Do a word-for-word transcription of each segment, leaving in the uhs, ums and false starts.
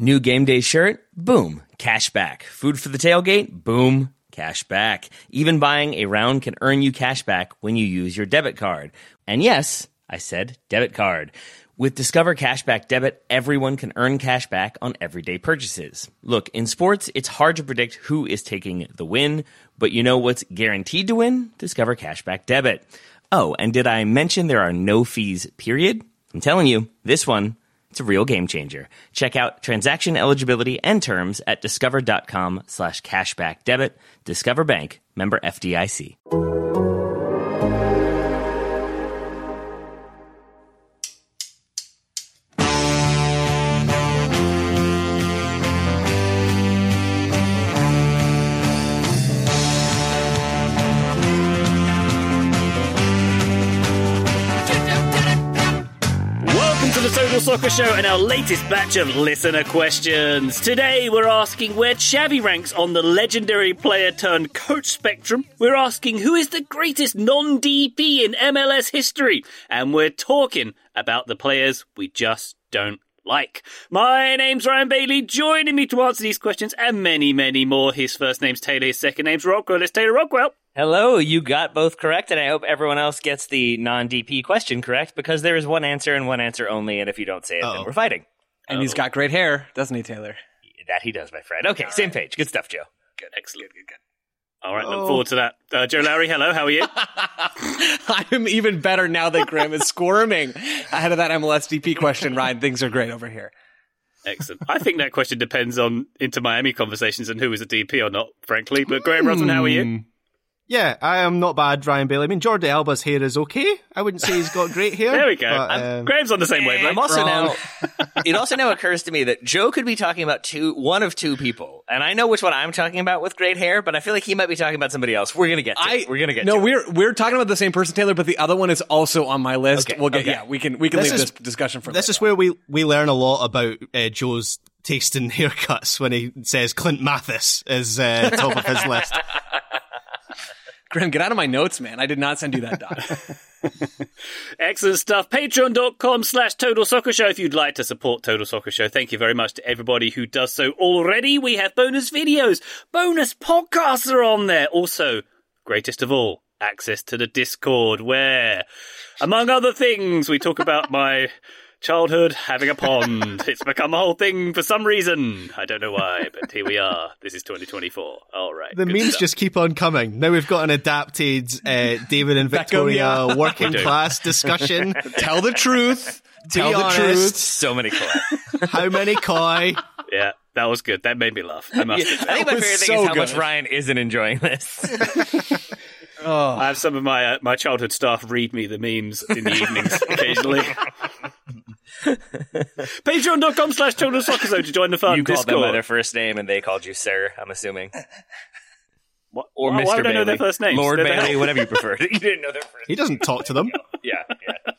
New game day shirt? Boom, cash back. Food for the tailgate? Boom, cash back. Even buying a round can earn you cash back when you use your debit card. And yes, I said debit card. With Discover Cashback Debit, everyone can earn cash back on everyday purchases. Look, in sports, it's hard to predict who is taking the win, but you know what's guaranteed to win? Discover Cashback Debit. Oh, and did I mention there are no fees, period? I'm telling you, this one, it's a real game changer. Check out transaction eligibility and terms at discover.com slash cashback debit. Discover Bank, member F D I C. Soccer Show and our latest batch of listener questions. Today we're asking where Xavi ranks on the legendary player-turned-coach spectrum. We're asking who is the greatest non-D P in M L S history. And we're talking about the players we just don't like. My name's Ryan Bailey. Joining me to answer these questions and many, many more. His first name's Taylor, his second name's Rockwell. It's Taylor Rockwell. Hello, you got both correct, and I hope everyone else gets the non-D P question correct, because there is one answer and one answer only, and if you don't say it, Uh-oh. then we're fighting. And oh. he's got great hair, doesn't he, Taylor? That he does, my friend. Okay, all same right. page. Good stuff, Joe. Good, excellent. Good, good, good. All right, oh. look forward to that. Uh, Joe Lowry, hello, how are you? I'm even better now that Graham is squirming ahead of that M L S D P question, Ryan. Things are great over here. Excellent. I think that question depends on Inter Miami conversations and who is a D P or not, frankly. But Graham Rotten, how are you? Yeah, I am not bad, Ryan Bailey. I mean, Jordi Alba's hair is okay. I wouldn't say he's got great hair. There we go. But, um, Graham's on the same wavelength. I'm also now, it also now occurs to me that Joe could be talking about two, one of two people. And I know which one I'm talking about with great hair, but I feel like he might be talking about somebody else. We're going to get to I, it. We're going to get no, to No, we're it. we're talking about the same person, Taylor, but the other one is also on my list. Okay, we'll get, okay. Yeah, we can we can this leave is, this discussion for This later. Is where we, we learn a lot about uh, Joe's taste in haircuts when he says Clint Mathis is uh, top of his list. Graham, get out of my notes, man. I did not send you that doc. Excellent stuff. Patreon.com slash Total Soccer Show if you'd like to support Total Soccer Show. Thank you very much to everybody who does so already. We have bonus videos. Bonus podcasts are on there. Also, greatest of all, access to the Discord where, among other things, we talk about my childhood having a pond. It's become a whole thing for some reason. I don't know why, but here we are. This is twenty twenty-four. All right. The memes stuff. Just keep on coming. Now we've got an adapted uh, David and Victoria working class discussion. Tell the truth. Tell the truth. So many koi. How many koi? Yeah, that was good. That made me laugh. I must admit. I think my favorite thing is how much Ryan isn't enjoying this. Oh. I have some of my uh, my childhood staff read me the memes in the evenings occasionally. Patreon.com slash Total Soccer Show to join the fun. You Discord. Called them by their first name and they called you sir, I'm assuming. What? Or well, Mister Why would Bailey. I know their first names? Lord They're Bailey, their... whatever you prefer. You didn't know their first name. He doesn't talk to them. yeah, yeah.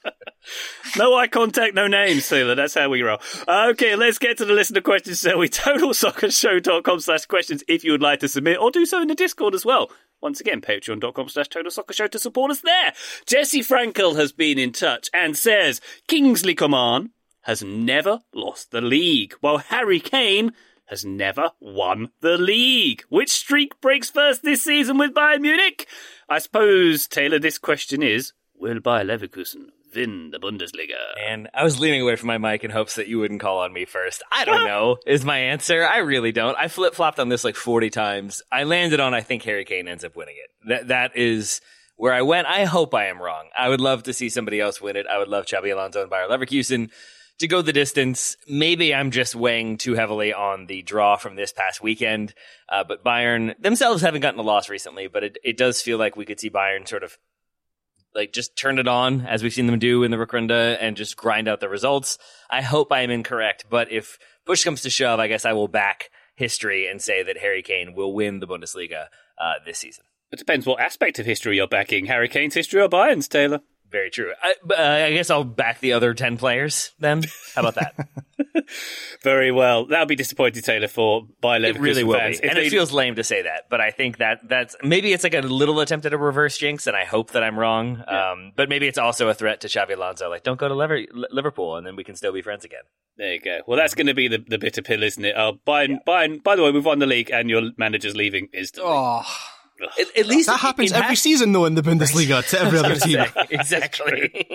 No eye contact, no names, Taylor. That's how we roll. Okay, let's get to the listener questions. So we totalsoccershow.com slash questions if you would like to submit, or do so in the Discord as well. Once again, patreon.com slash Total Soccer Show to support us there. Jesse Frankel has been in touch and says, Kingsley Coman has never lost the league, while Harry Kane has never won the league. Which streak breaks first this season with Bayern Munich? I suppose, Taylor, this question is, will Bayer Leverkusen win the Bundesliga? And I was leaning away from my mic in hopes that you wouldn't call on me first. I don't know is my answer. I really don't. I flip-flopped on this like forty times. I landed on I think Harry Kane ends up winning it. That That is where I went. I hope I am wrong. I would love to see somebody else win it. I would love Xabi Alonso and Bayer Leverkusen to go the distance. Maybe I'm just weighing too heavily on the draw from this past weekend. Uh, but Bayern themselves haven't gotten a loss recently, but it, it does feel like we could see Bayern sort of like just turn it on as we've seen them do in the Rückrunde and just grind out the results. I hope I am incorrect, but if push comes to shove, I guess I will back history and say that Harry Kane will win the Bundesliga uh, this season. It depends what aspect of history you're backing, Harry Kane's history or Bayern's, Taylor. Very true. I, uh, I guess I'll back the other ten players then. How about that? Very well. That'll be disappointing, Taylor, for Bayer Leverkusen. It really will fans. Be. If and they... it feels lame to say that, but I think that that's maybe it's like a little attempt at a reverse jinx, and I hope that I'm wrong. Yeah. Um, but maybe it's also a threat to Xabi Alonso. Like, don't go to Lever- Liverpool, and then we can still be friends again. There you go. Well, that's going to be the, the bitter pill, isn't it? Oh, Bayern, yeah. Bayern, by the way, we've won the league, and your manager's leaving instantly. Oh. At, at least that happens every has- season, though, in the Bundesliga to every other team. Exactly.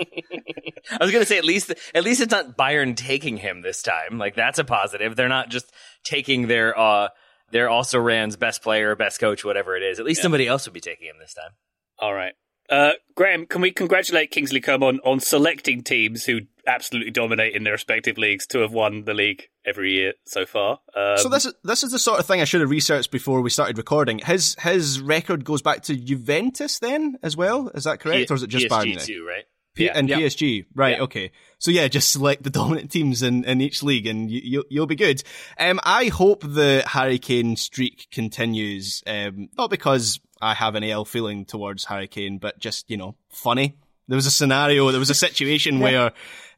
I was going to say at least at least it's not Bayern taking him this time. Like, that's a positive. They're not just taking their uh their also Rans best player, best coach, whatever it is. At least yeah. somebody else would be taking him this time. All right, uh, Graham, can we congratulate Kingsley Coman on selecting teams who absolutely dominate in their respective leagues to have won the league every year so far. Um, so this is this is the sort of thing I should have researched before we started recording. His his record goes back to Juventus then as well. Is that correct, P- or is it just Bayern? P S G too, right? P- yeah. And yep. P S G, right? Yeah. Okay. So yeah, just select the dominant teams in, in each league, and you, you'll you'll be good. Um, I hope the Harry Kane streak continues. Um, not because I have an ill feeling towards Harry Kane, but just you know, funny. There was a scenario, there was a situation yeah. where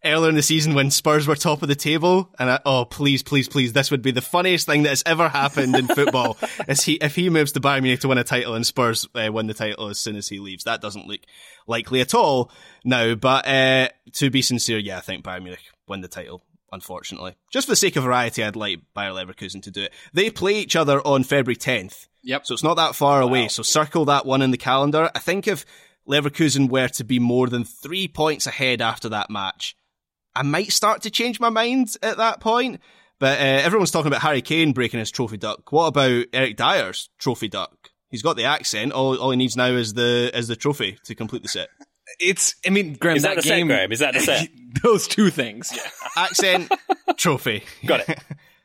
earlier in the season when Spurs were top of the table, and I, oh, please, please, please, this would be the funniest thing that has ever happened in football. Is he, if he moves to Bayern Munich to win a title and Spurs uh, win the title as soon as he leaves, that doesn't look likely at all now. But uh, to be sincere, yeah, I think Bayern Munich win the title, unfortunately. Just for the sake of variety, I'd like Bayer Leverkusen to do it. They play each other on February tenth, Yep. so it's not that far away. Wow. So circle that one in the calendar. I think if Leverkusen were to be more than three points ahead after that match, I might start to change my mind at that point. But uh, everyone's talking about Harry Kane breaking his trophy duck. What about Eric Dyer's trophy duck? He's got the accent. All, all he needs now is the is the trophy to complete the set. It's, I mean, Graham, is that, that the game, set, Graham? Is that the set? Those two things. Yeah. Accent, trophy. Got it.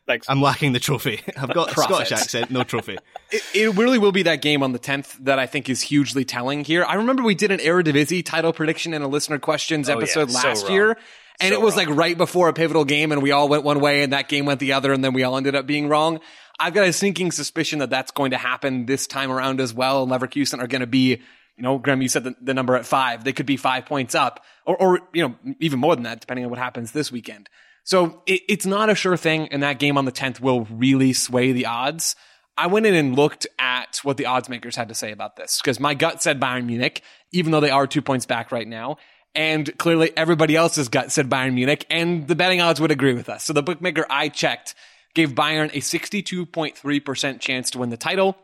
Thanks. I'm lacking the trophy. I've got a Scottish accent, no trophy. It, it really will be that game on the tenth that I think is hugely telling here. I remember we did an Eredivisie title prediction and a listener questions oh, episode yeah. last so year. And so it was wrong. Like right before a pivotal game and we all went one way and that game went the other and then we all ended up being wrong. I've got a sinking suspicion that that's going to happen this time around as well. Leverkusen are going to be... You know, Graham, you said the, the number at five. They could be five points up or, or, you know, even more than that, depending on what happens this weekend. So it, it's not a sure thing. And that game on the tenth will really sway the odds. I went in and looked at what the odds makers had to say about this because my gut said Bayern Munich, even though they are two points back right now. And clearly everybody else's gut said Bayern Munich, and the betting odds would agree with us. So the bookmaker I checked gave Bayern a sixty-two point three percent chance to win the title.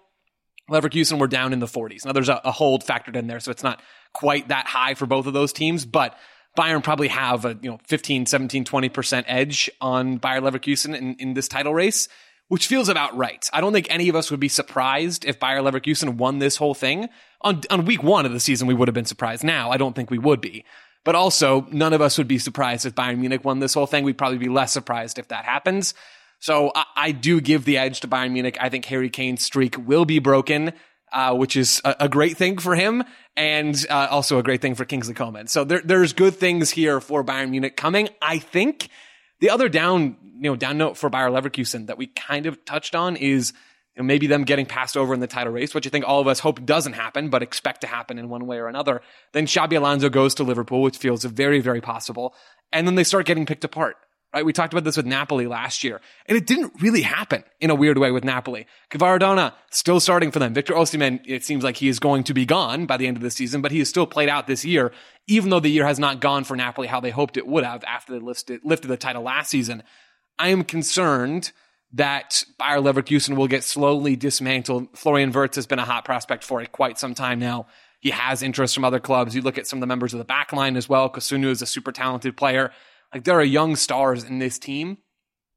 Leverkusen were down in the forties. Now, there's a, a hold factored in there, so it's not quite that high for both of those teams, but Bayern probably have a you know fifteen, seventeen, twenty percent edge on Bayer Leverkusen in, in this title race, which feels about right. I don't think any of us would be surprised if Bayer Leverkusen won this whole thing. On, on week one of the season, we would have been surprised. Now, I don't think we would be. But also, none of us would be surprised if Bayern Munich won this whole thing. We'd probably be less surprised if that happens. So I, I do give the edge to Bayern Munich. I think Harry Kane's streak will be broken, uh, which is a, a great thing for him and uh, also a great thing for Kingsley Coman. So there, there's good things here for Bayern Munich coming. I think the other down, you know, down note for Bayer Leverkusen that we kind of touched on is you know, maybe them getting passed over in the title race, which I think all of us hope doesn't happen, but expect to happen in one way or another. Then Xabi Alonso goes to Liverpool, which feels very, very possible. And then they start getting picked apart. Right, we talked about this with Napoli last year, and it didn't really happen in a weird way with Napoli. Kvaratskhelia still starting for them. Victor Osimhen, it seems like he is going to be gone by the end of the season, but he has still played out this year, even though the year has not gone for Napoli how they hoped it would have after they lifted, lifted the title last season. I am concerned that Bayer Leverkusen will get slowly dismantled. Florian Wirtz has been a hot prospect for it quite some time now. He has interest from other clubs. You look at some of the members of the back line as well. Kosunu is a super talented player. Like, there are young stars in this team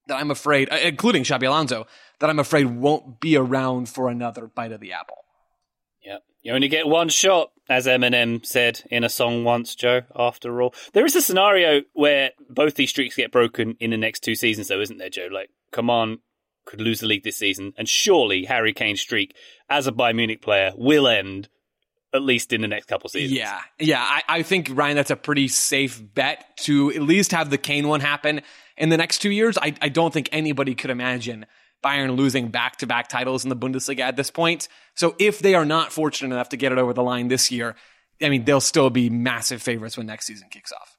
that I'm afraid, including Xabi Alonso, that I'm afraid won't be around for another bite of the apple. Yeah, you only get one shot, as Eminem said in a song once, Joe, after all. There is a scenario where both these streaks get broken in the next two seasons, though, isn't there, Joe? Like, Coman could lose the league this season, and surely Harry Kane's streak as a Bayern Munich player will end at least in the next couple seasons. Yeah, yeah. I, I think, Ryan, that's a pretty safe bet to at least have the Kane one happen in the next two years. I, I don't think anybody could imagine Bayern losing back-to-back titles in the Bundesliga at this point. So if they are not fortunate enough to get it over the line this year, I mean, they'll still be massive favorites when next season kicks off.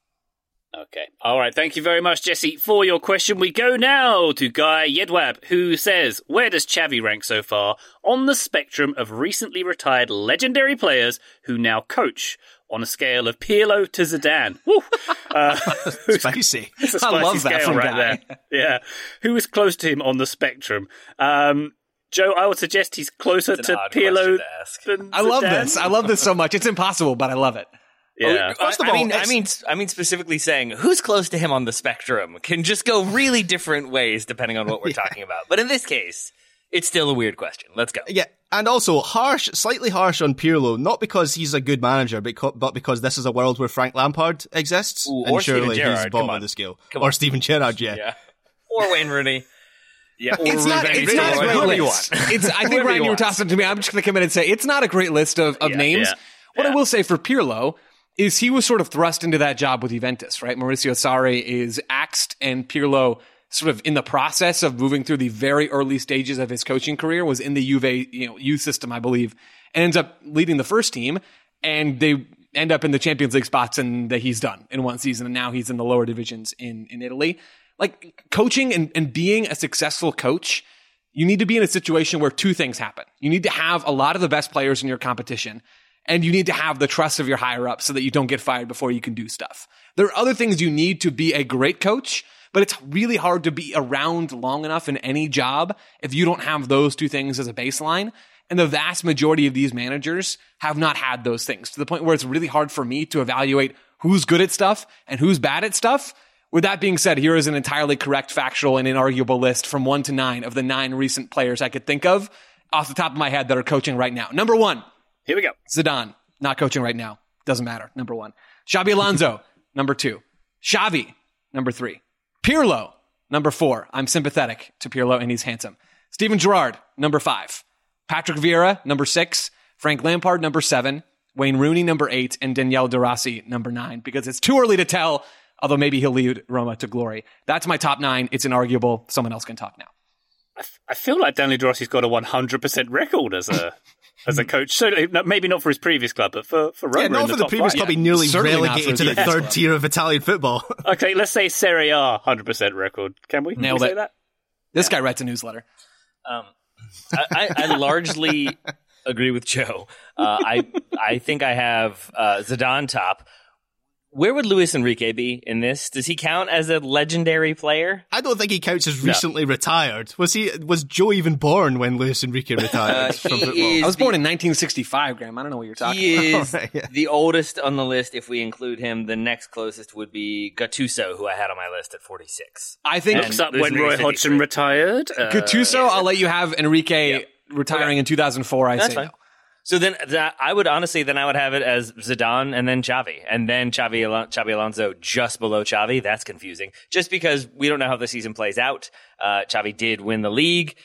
Okay. All right. Thank you very much, Jesse, for your question. We go now to Guy Yedwab, who says, where does Xavi rank so far on the spectrum of recently retired legendary players who now coach on a scale of Pirlo to Zidane? Woo! Uh, spicy. It's a spicy I love that scale right Guy. There. Yeah. Who is close to him on the spectrum? Um, Joe, I would suggest he's closer to Pirlo to ask. than I Zidane. love this. I love this so much. It's impossible, but I love it. Yeah. First of all, I mean, I mean, I mean, specifically saying who's close to him on the spectrum can just go really different ways depending on what we're yeah. talking about. But in this case, it's still a weird question. Let's go. Yeah. And also harsh, slightly harsh on Pirlo, not because he's a good manager, but because this is a world where Frank Lampard exists. Ooh, and surely Gerrard, he's bottom of the scale. Or Steven Gerrard, yeah. yeah. Or Wayne Rooney. Yeah, it's not, it's not a great list. It's, I think, Ryan, you, you were tossing to me. I'm just going to come in and say it's not a great list of, of yeah, names. Yeah, what yeah. I will say for Pirlo is he was sort of thrust into that job with Juventus, right? Maurizio Sarri is axed, and Pirlo, sort of in the process of moving through the very early stages of his coaching career, was in the Juve, you know, youth system, I believe, and ends up leading the first team, and they end up in the Champions League spots, and that he's done in one season, and now he's in the lower divisions in, in Italy. Like, coaching and, and being a successful coach, you need to be in a situation where two things happen. You need to have a lot of the best players in your competition, and you need to have the trust of your higher-ups so that you don't get fired before you can do stuff. There are other things you need to be a great coach, but it's really hard to be around long enough in any job if you don't have those two things as a baseline. And the vast majority of these managers have not had those things, to the point where it's really hard for me to evaluate who's good at stuff and who's bad at stuff. With that being said, here is an entirely correct, factual, and inarguable list from one to nine of the nine recent players I could think of off the top of my head that are coaching right now. Number one. Here we go. Zidane, not coaching right now. Doesn't matter. Number one. Xabi Alonso, number two. Xavi, number three. Pirlo, number four. I'm sympathetic to Pirlo, and he's handsome. Steven Gerrard, number five. Patrick Vieira, number six. Frank Lampard, number seven. Wayne Rooney, number eight. And Daniele De Rossi, number nine. Because it's too early to tell, although maybe he'll lead Roma to glory. That's my top nine. It's inarguable. Someone else can talk now. I, f- I feel like Daniele De Rossi's got a one hundred percent record as a as a coach. So maybe not for his previous club, but for, for Roma. Yeah, not for the, the previous club. He nearly relegated to the third tier of Italian football. Okay, let's say Serie A one hundred percent record. Can we, Nailed can we say it. that? This yeah. guy writes a newsletter. Um, I, I, I largely agree with Joe. Uh, I, I think I have uh, Zidane top. Where would Luis Enrique be in this? Does he count as a legendary player? I don't think he counts as recently no. retired. Was he? Was Joe even born when Luis Enrique retired? uh, from football? I was the, born in nineteen sixty-five, Graham. I don't know what you're talking he about. He is right, yeah. the oldest on the list. If we include him, the next closest would be Gattuso, who I had on my list at forty-six. I think looks up when Roy Hodgson retired. Uh, Gattuso, yeah. I'll let you have Enrique yep. retiring okay. in two thousand four. I That's say. Fine. So then that, I would honestly, then I would have it as Zidane and then Xavi. And then Xavi, Alon- Xabi Alonso just below Xavi. That's confusing. Just because we don't know how the season plays out. Uh, Xavi did win the league.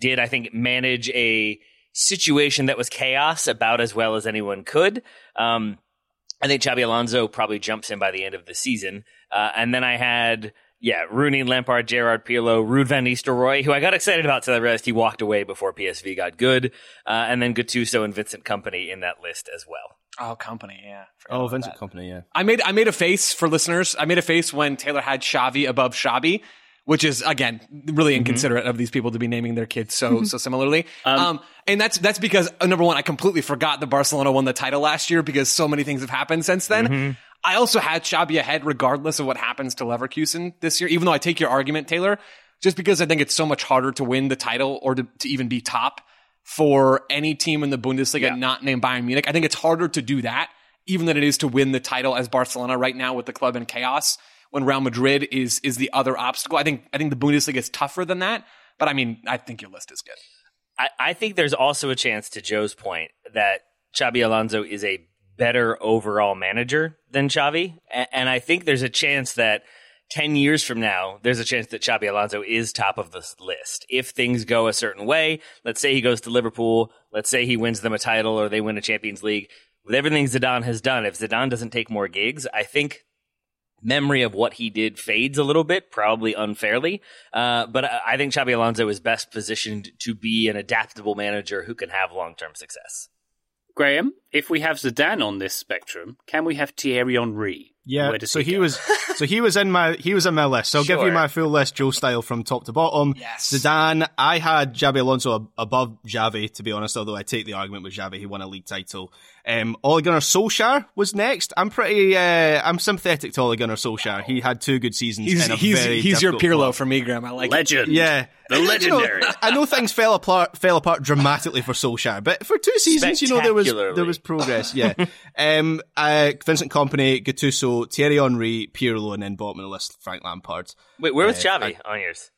Did, I think, manage a situation that was chaos about as well as anyone could. Um, I think Xabi Alonso probably jumps in by the end of the season. Uh, and then I had... Yeah, Rooney, Lampard, Gerrard, Pirlo, Ruud van Nistelrooy, who I got excited about till I realized he walked away before P S V got good, uh, and then Gattuso and Vincent Kompany in that list as well. Oh, Kompany, yeah. Oh, Vincent Kompany, yeah. I made I made a face for listeners. I made a face when Taylor had Xavi above Xabi, which is, again, really inconsiderate mm-hmm. of these people to be naming their kids so mm-hmm. so similarly. Um, um, and that's that's because, uh, number one, I completely forgot that Barcelona won the title last year because so many things have happened since then. Mm-hmm. I also had Xabi ahead regardless of what happens to Leverkusen this year, even though I take your argument, Taylor, just because I think it's so much harder to win the title or to, to even be top for any team in the Bundesliga yeah. not named Bayern Munich. I think it's harder to do that even than it is to win the title as Barcelona right now with the club in chaos when Real Madrid is is the other obstacle. I think I think the Bundesliga is tougher than that, but I mean, I think your list is good. I, I think there's also a chance, to Joe's point, that Xabi Alonso is a better overall manager than Xavi. And I think there's a chance that ten years from now, there's a chance that Xabi Alonso is top of this list. If things go a certain way, let's say he goes to Liverpool, let's say he wins them a title or they win a Champions League. With everything Zidane has done, if Zidane doesn't take more gigs, I think memory of what he did fades a little bit, probably unfairly. Uh, but I think Xabi Alonso is best positioned to be an adaptable manager who can have long-term success. Graham, if we have Zidane on this spectrum, can we have Thierry Henry? Yeah, so he, he was so he was in my he was in my list. So I'll sure. give you my full list, Joe style, from top to bottom. Yes. Zidane, I had Xabi Alonso above Xavi, to be honest, although I take the argument with Xavi, he won a league title. Um, Ole Gunnar Solskjaer was next. I'm pretty uh, I'm sympathetic to Ole Gunnar Solskjaer. He had two good seasons. He's, in a he's, very he's your Pirlo part. For me, Graham. I like Legend. It. Yeah. The legendary. You know, I know things fell apart fell apart dramatically for Solskjaer, but for two seasons, you know, there was there was progress. Yeah. um, uh, Vincent Kompany, Gattuso, Thierry Henry, Pirlo, and then bottom of the list, Frank Lampard. Wait, where was uh, Xavi I, on yours?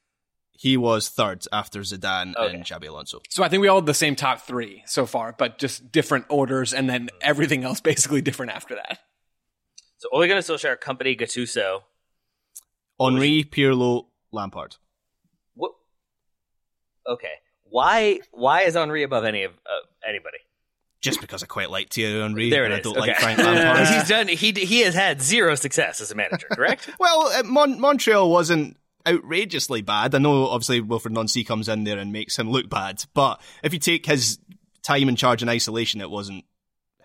He was third after Zidane okay. and Xabi Alonso. So I think we all had the same top three so far, but just different orders, and then everything else basically different after that. So Ole Gunnar Solskjaer, Company, Gattuso. Henry, Pirlo, Lampard. What? Okay. Why Why is Henry above any of uh, anybody? Just because I quite like Thierry Henry, there it and is. I don't okay. like Frank Lampard. He's done. He he has had zero success as a manager, correct? Well, uh, Mon- Montreal wasn't outrageously bad. I know, obviously, Wilfred Nancy comes in there and makes him look bad, but if you take his time in charge in isolation, it wasn't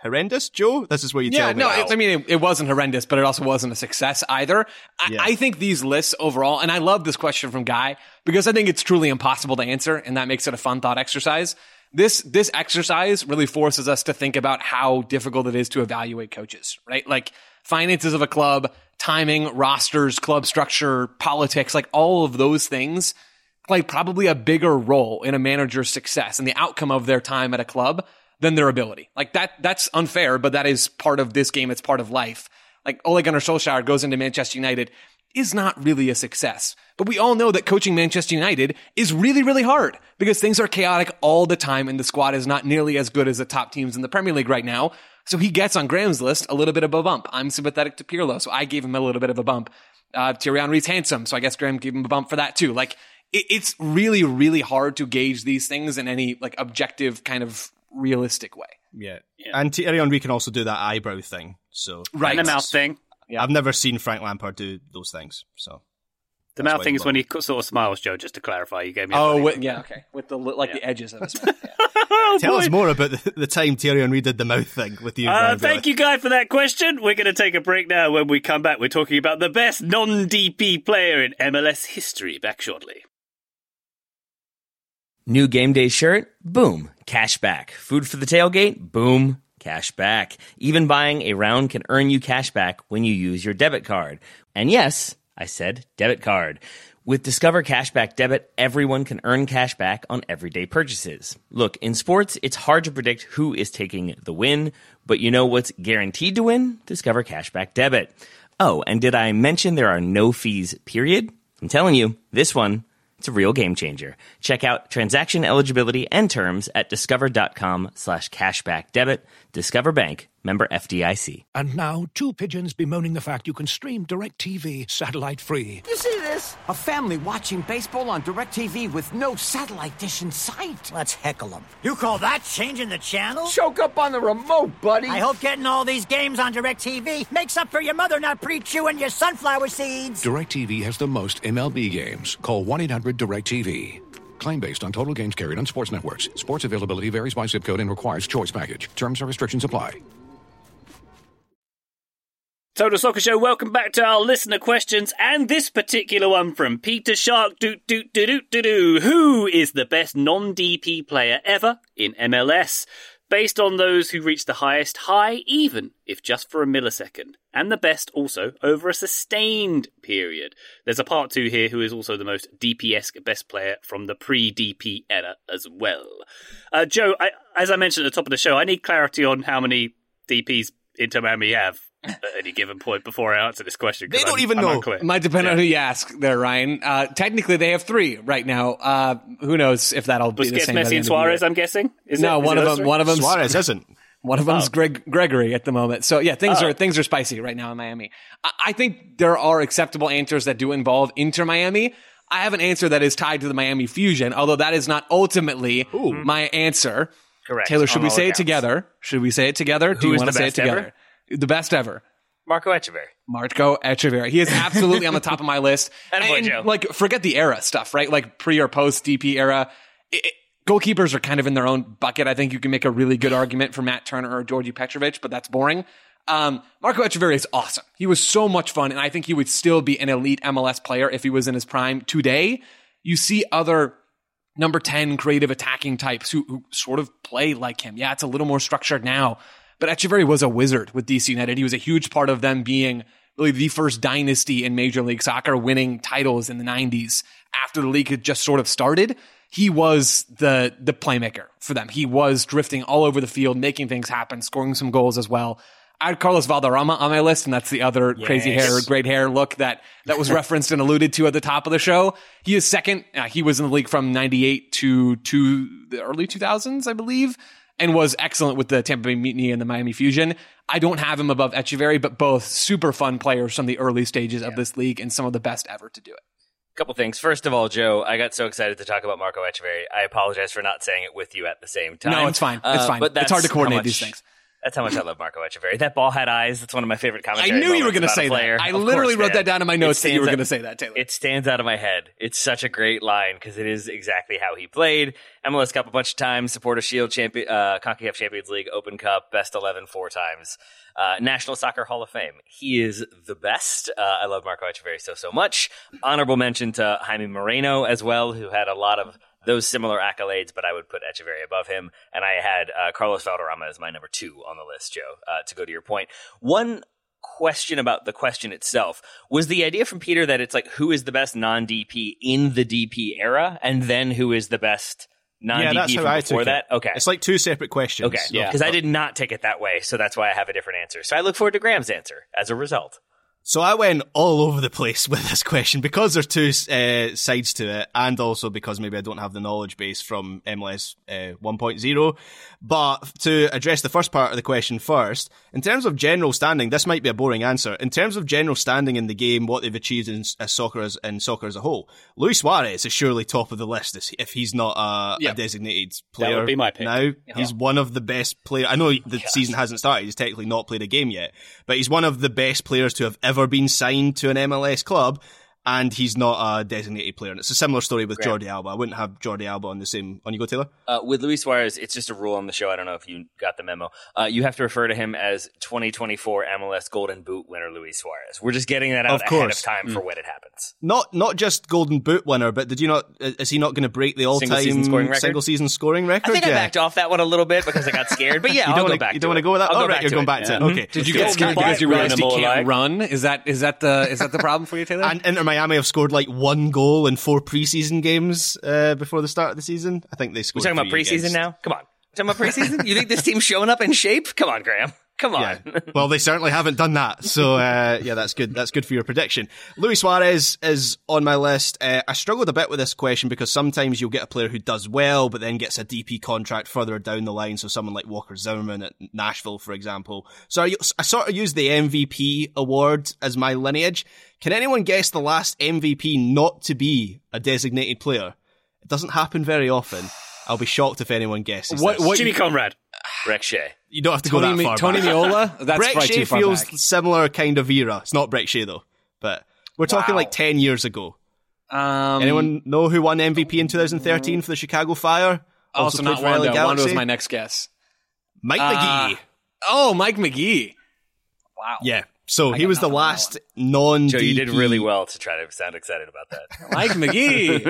horrendous. Joe, this is where you yeah, tell me. Yeah, no, I mean, it, it wasn't horrendous, but it also wasn't a success either. I, yeah. I think these lists overall, and I love this question from Guy because I think it's truly impossible to answer, and that makes it a fun thought exercise. This this exercise really forces us to think about how difficult it is to evaluate coaches, right? Like finances of a club, timing, rosters, club structure, politics, like all of those things play probably a bigger role in a manager's success and the outcome of their time at a club than their ability. Like that that's unfair, but that is part of this game. It's part of life. Like Ole Gunnar Solskjaer goes into Manchester United is not really a success. But we all know that coaching Manchester United is really, really hard because things are chaotic all the time and the squad is not nearly as good as the top teams in the Premier League right now. So he gets on Graham's list a little bit of a bump. I'm sympathetic to Pirlo, so I gave him a little bit of a bump. Uh, Thierry Henry's handsome, so I guess Graham gave him a bump for that too. Like, it, it's really, really hard to gauge these things in any like objective kind of realistic way. Yeah. yeah. And Thierry Henry can also do that eyebrow thing. So right. And the mouth thing. Yeah. I've never seen Frank Lampard do those things. So the mouth thing is when he sort of smiles, Joe. Just to clarify, you gave me. Oh, with, yeah, okay, with the like yeah. the edges of his mouth. Yeah. oh, Tell boy. us more about the, the time Thierry Henry did the mouth thing with you. Uh, thank you, Guy, for that question. We're going to take a break now. When we come back, we're talking about the best non-D P player in M L S history. Back shortly. New game day shirt, boom, cash back. Food for the tailgate, boom. Cash back. Even buying a round can earn you cash back when you use your debit card. And yes, I said debit card. With Discover Cashback Debit, everyone can earn cash back on everyday purchases. Look, in sports, it's hard to predict who is taking the win, but you know what's guaranteed to win? Discover Cashback Debit. Oh, and did I mention there are no fees, period? I'm telling you, this one, it's a real game changer. Check out transaction eligibility and terms at discover.com slash cashback debit. Discover Bank, member F D I C. And now, two pigeons bemoaning the fact you can stream DirecTV satellite free. You see this? A family watching baseball on DirecTV with no satellite dish in sight. Let's heckle them. You call that changing the channel? Choke up on the remote, buddy. I hope getting all these games on DirecTV makes up for your mother not pre-chewing your sunflower seeds. DirecTV has the most M L B games. Call one eight hundred direct T V. Claim based on total games carried on sports networks. Sports availability varies by zip code and requires choice package. Terms and restrictions apply. Total Soccer Show, welcome back to our listener questions, and this particular one from Peter Shark. Doot, doot, doot, doot, doot, doot. Who is the best non-D P player ever in M L S? Based on those who reach the highest high, even if just for a millisecond, and the best also over a sustained period. There's a part two here who is also the most D P-esque best player from the pre-D P era as well. Uh, Joe, I, as I mentioned at the top of the show, I need clarity on how many D Ps Inter Miami have at any given point before I answer this question. They don't I'm, even I'm know. Unclear. It might depend yeah. on who you ask there, Ryan. Uh, technically, they have three right now. Uh, who knows if that'll Busquets, be the same. Busquets, Messi, and Suarez, I'm guessing? Is no, it, one, is of them, one of them. Suarez isn't. One of them's oh. Greg, Gregory at the moment. So, yeah, things oh. are things are spicy right now in Miami. I, I think there are acceptable answers that do involve Inter Miami. I have an answer that is tied to the Miami Fusion, although that is not ultimately Ooh. my answer. Correct. Taylor, should on we say accounts. it together? Should we say it together? Who do you want to say it together? Ever? The best ever. Marco Etcheverry. Marco Etcheverry. He is absolutely on the top of my list. And, and like, forget the era stuff, right? Like pre or post D P era. It, it, Goalkeepers are kind of in their own bucket. I think you can make a really good argument for Matt Turner or Georgi Petrovic, but that's boring. Um, Marco Etcheverry is awesome. He was so much fun, and I think he would still be an elite M L S player if he was in his prime today. You see other number ten creative attacking types who, who sort of play like him. Yeah, it's a little more structured now, but Etcheverry was a wizard with D C United. He was a huge part of them being really the first dynasty in Major League Soccer, winning titles in the nineties after the league had just sort of started. He was the the playmaker for them. He was drifting all over the field, making things happen, scoring some goals as well. I had Carlos Valderrama on my list, and that's the other yes. crazy hair, great hair look that, that was referenced and alluded to at the top of the show. He is second. Uh, he was in the league from ninety-eight to, to the early two thousands, I believe, and was excellent with the Tampa Bay Mutiny and the Miami Fusion. I don't have him above Etcheverry, but both super fun players from the early stages yeah. of this league and some of the best ever to do it. Couple things. First of all, Joe, I got so excited to talk about Marco Etcheverry. I apologize for not saying it with you at the same time. No, it's fine. It's fine. Uh, but it's hard to coordinate much, these things. That's how much I love Marco Etcheverry. That ball had eyes. That's one of my favorite commentaries. I knew you were going to say that. I of literally course, wrote man. that down in my notes that you were going to say that, Taylor. It stands out of my head. It's such a great line because it is exactly how he played. M L S Cup a bunch of times, Supporter Shield, Champion, uh, CONCACAF Champions League, Open Cup, Best eleven four times. Uh, National Soccer Hall of Fame. He is the best. Uh, I love Marco Etcheverry so, so much. Honorable mention to Jaime Moreno as well, who had a lot of those similar accolades, but I would put Etcheverry above him. And I had uh, Carlos Valderrama as my number two on the list, Joe, uh, to go to your point. One question about the question itself was the idea from Peter that it's like, who is the best non-D P in the D P era? And then who is the best non-D P yeah, from before that? It. Okay. It's like two separate questions. Okay. Yeah. Because I did not take it that way. So that's why I have a different answer. So I look forward to Graham's answer as a result. So I went all over the place with this question because there's two uh, sides to it, and also because maybe I don't have the knowledge base from M L S uh, one point oh. But to address the first part of the question first, in terms of general standing, this might be a boring answer. In terms of general standing in the game, what they've achieved in as soccer as in soccer as a whole, Luis Suarez is surely top of the list if he's not a, yep. a designated player. That would be my pick. Now yeah. he's one of the best players. I know the yeah. season hasn't started; he's technically not played a game yet, but he's one of the best players to have ever. Ever been signed to an M L S club, and he's not a designated player. And it's a similar story with Jordi Alba. I wouldn't have Jordi Alba on the same. On you go, Taylor. Uh, with Luis Suarez, it's just a rule on the show. I don't know if you got the memo. Uh, you have to refer to him as twenty twenty-four M L S Golden Boot winner Luis Suarez. We're just getting that out of ahead of time mm. for when it happens. Not not just Golden Boot winner, but did you not? Is he not going to break the all-time single, single season scoring record? I think yeah. I backed off that one a little bit because I got scared. But yeah, you don't I'll wanna, go back. You don't want to go with that. All oh, right, you're going back to it. Yeah. Okay. Did you get scared because you realized you can't run? Is that is that the is that the problem for you, Taylor? And Inter Miami. Miami have scored like one goal in four preseason games uh, before the start of the season. I think they scored. We're talking about preseason against... now? Come on. We're talking about preseason? You think this team's showing up in shape? Come on, Graham. Come on. Yeah. Well, they certainly haven't done that. So, uh, yeah, that's good. That's good for your prediction. Luis Suarez is on my list. Uh, I struggled a bit with this question because sometimes you'll get a player who does well, but then gets a D P contract further down the line. So someone like Walker Zimmerman at Nashville, for example. So I, I sort of use the M V P award as my lineage. Can anyone guess the last M V P not to be a designated player? It doesn't happen very often. I'll be shocked if anyone guesses. What, what Jimmy you, Conrad. Rex Shea. You don't have to Tony, go that far Tony back. Meola? That's Brett Shea far feels back. Similar kind of era. It's not Brett Shea, though. But we're talking wow. like ten years ago. Um, anyone know who won M V P in twenty thirteen for the Chicago Fire? Also, also not Wanda. Wanda was my next guess. Mike uh, Magee. Oh, Mike Magee. Wow. Yeah. So I he was the last non-D P. Joe, you did really well to try to sound excited about that. Mike Magee.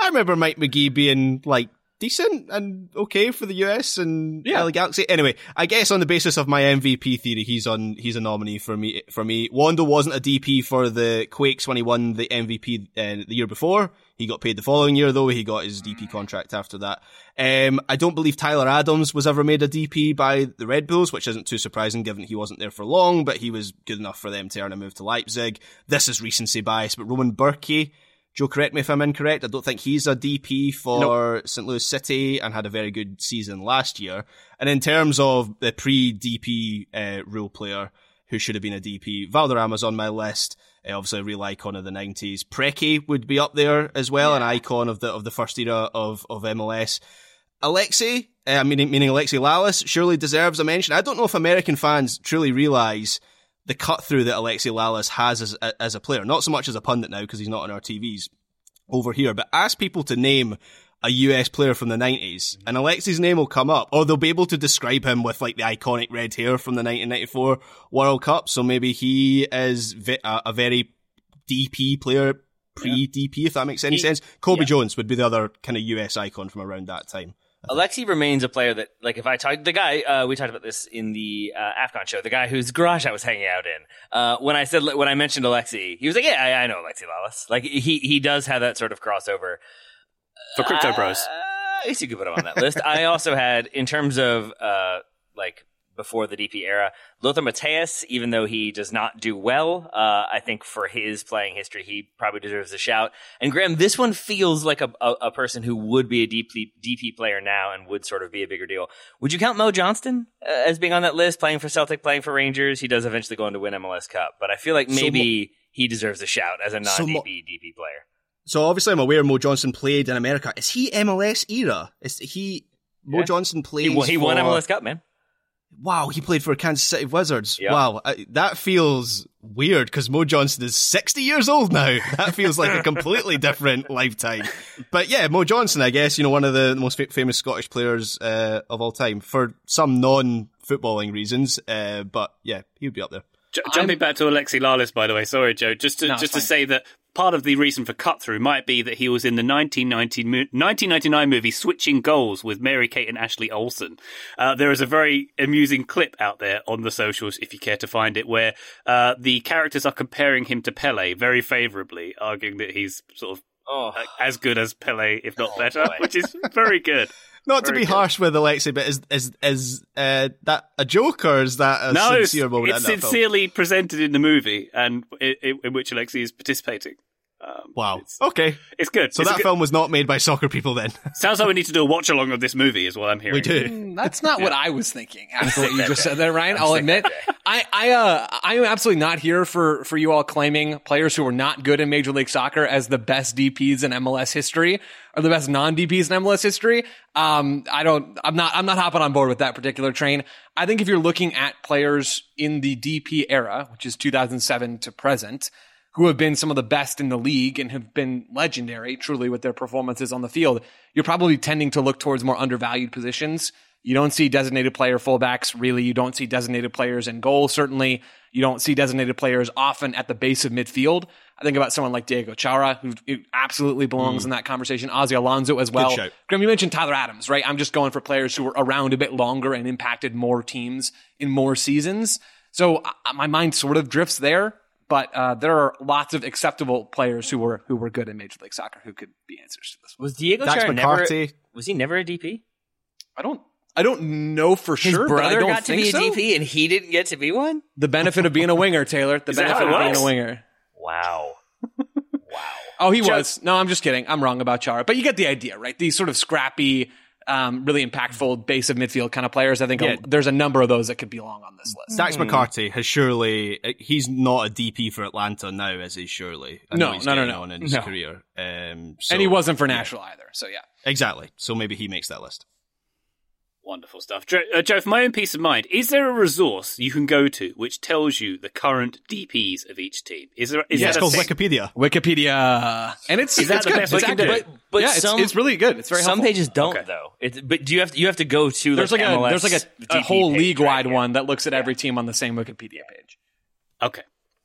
I remember Mike Magee being like decent and okay for the U S and yeah. the Galaxy. Anyway, I guess on the basis of my M V P theory, he's on. He's a nominee for me. For me, Wando wasn't a D P for the Quakes when he won the M V P uh, the year before. He got paid the following year, though. He got his D P contract after that. Um, I don't believe Tyler Adams was ever made a D P by the Red Bulls, which isn't too surprising given he wasn't there for long, but he was good enough for them to earn a move to Leipzig. This is recency bias, but Roman Bürki, Joe, correct me if I'm incorrect, I don't think he's a D P for nope. Saint Louis City and had a very good season last year. And in terms of the pre-D P uh, rule player who should have been a D P, Valderrama's on my list. Obviously a real icon of the nineties. Preki would be up there as well, yeah. an icon of the of the first era of, of M L S. Alexei, uh, meaning, meaning Alexei Lalas, surely deserves a mention. I don't know if American fans truly realise the cut-through that Alexei Lalas has as, as a player. Not so much as a pundit now, because he's not on our T Vs. over here, but ask people to name a U S player from the nineties, and Alexei's name will come up, or they'll be able to describe him with like the iconic red hair from the nineteen ninety-four World Cup. So maybe he is a very D P player, pre-D P, yeah. if that makes any he, sense. Kobe yeah. Jones would be the other kind of U S icon from around that time. Alexei remains a player that, like, if I talk, the guy, uh, we talked about this in the uh, AFCON show, the guy whose garage I was hanging out in, uh, when I said, when I mentioned Alexei, he was like, yeah, I, I know Alexei Lalas. Like, he, he does have that sort of crossover. For Crypto Bros. Uh, I guess you could put him on that list. I also had, in terms of, uh, like, before the D P era, Lothar Matthäus, even though he does not do well, uh, I think for his playing history, he probably deserves a shout. And Graham, this one feels like a, a, a person who would be a D P, D P player now and would sort of be a bigger deal. Would you count Mo Johnston uh, as being on that list, playing for Celtic, playing for Rangers? He does eventually go on to win M L S Cup, but I feel like maybe so Mo- he deserves a shout as a non-D P so Mo- D P player. So obviously I'm aware Mo Johnston played in America. Is he M L S era? Is he Mo yeah. Johnston plays He, he won for- M L S Cup, man. Wow, he played for Kansas City Wizards. Yep. Wow, I, that feels weird because Mo Johnston is sixty years old now. That feels like a completely different lifetime. But yeah, Mo Johnston, I guess, you know, one of the most f- famous Scottish players uh, of all time for some non-footballing reasons. Uh, but yeah, he would be up there. J- jumping I'm... back to Alexei Lalas, by the way. Sorry, Joe. Just to, no, just to say that part of the reason for cut through might be that he was in the nineteen ninety-nine movie Switching Goals with Mary-Kate and Ashley Olsen. Uh, there is a very amusing clip out there on the socials, if you care to find it, where uh, the characters are comparing him to Pele very favourably, arguing that he's sort of oh. uh, as good as Pele, if not better, oh, which is very good. Not very to be good. harsh with Alexei, but is is is uh, that a joke or is that a no, sincere it's, moment? No, it's sincerely film? presented in the movie, and it, it, in which Alexei is participating. Um, wow. It's, okay. It's good. So it's that good... film was not made by soccer people then. Sounds like we need to do a watch along of this movie is what I'm hearing. We do. Mm, that's not yeah. what I was thinking after what you just said there, Ryan. I'm I'll admit. I, I, uh, I am absolutely not here for, for you all claiming players who were not good in Major League Soccer as the best D Ps in M L S history or the best non-D Ps in M L S history. Um, I don't, I'm not, I'm not hopping on board with that particular train. I think if you're looking at players in the D P era, which is two thousand seven to present, who have been some of the best in the league and have been legendary, truly, with their performances on the field, you're probably tending to look towards more undervalued positions. You don't see designated player fullbacks, really. You don't see designated players in goal, certainly. You don't see designated players often at the base of midfield. I think about someone like Diego Chara, who absolutely belongs mm. in that conversation. Ozzy Alonso as well. Graham, you mentioned Tyler Adams, right? I'm just going for players who were around a bit longer and impacted more teams in more seasons. So uh, my mind sort of drifts there. But uh, there are lots of acceptable players who were who were good in Major League Soccer who could be answers to this one. Was Diego Chara never? Was he never a D P? I don't. I don't know for His sure. His brother got to be a so. D P, and he didn't get to be one. The benefit of being a winger, Taylor. The benefit of being a winger. Wow. Wow. Oh, he Joe, was. No, I'm just kidding. I'm wrong about Chara, but you get the idea, right? These sort of scrappy, um, really impactful base of midfield kind of players. I think yeah. there's a number of those that could belong on this list. Dax mm. McCarty has surely, he's not a D P for Atlanta now, is he surely? I no, know he's no, no, no. on in his no. career. Um, so, and he wasn't for Nashville yeah. either. So yeah. Exactly. So maybe he makes that list. Wonderful stuff. Joe, uh, Joe, for my own peace of mind, is there a resource you can go to which tells you the current D Ps of each team? Is there? Is yeah, that it's a called thing? Wikipedia. Wikipedia. And it's, is that it's the good. best it's we can do? But, but yeah, some, it's, it's really good. It's very helpful. Some pages don't, okay. though. It's, but do you have to, you have to go to there's like, like M L S, a There's like a, a whole league-wide right one that looks at yeah. every team on the same Wikipedia page. Okay.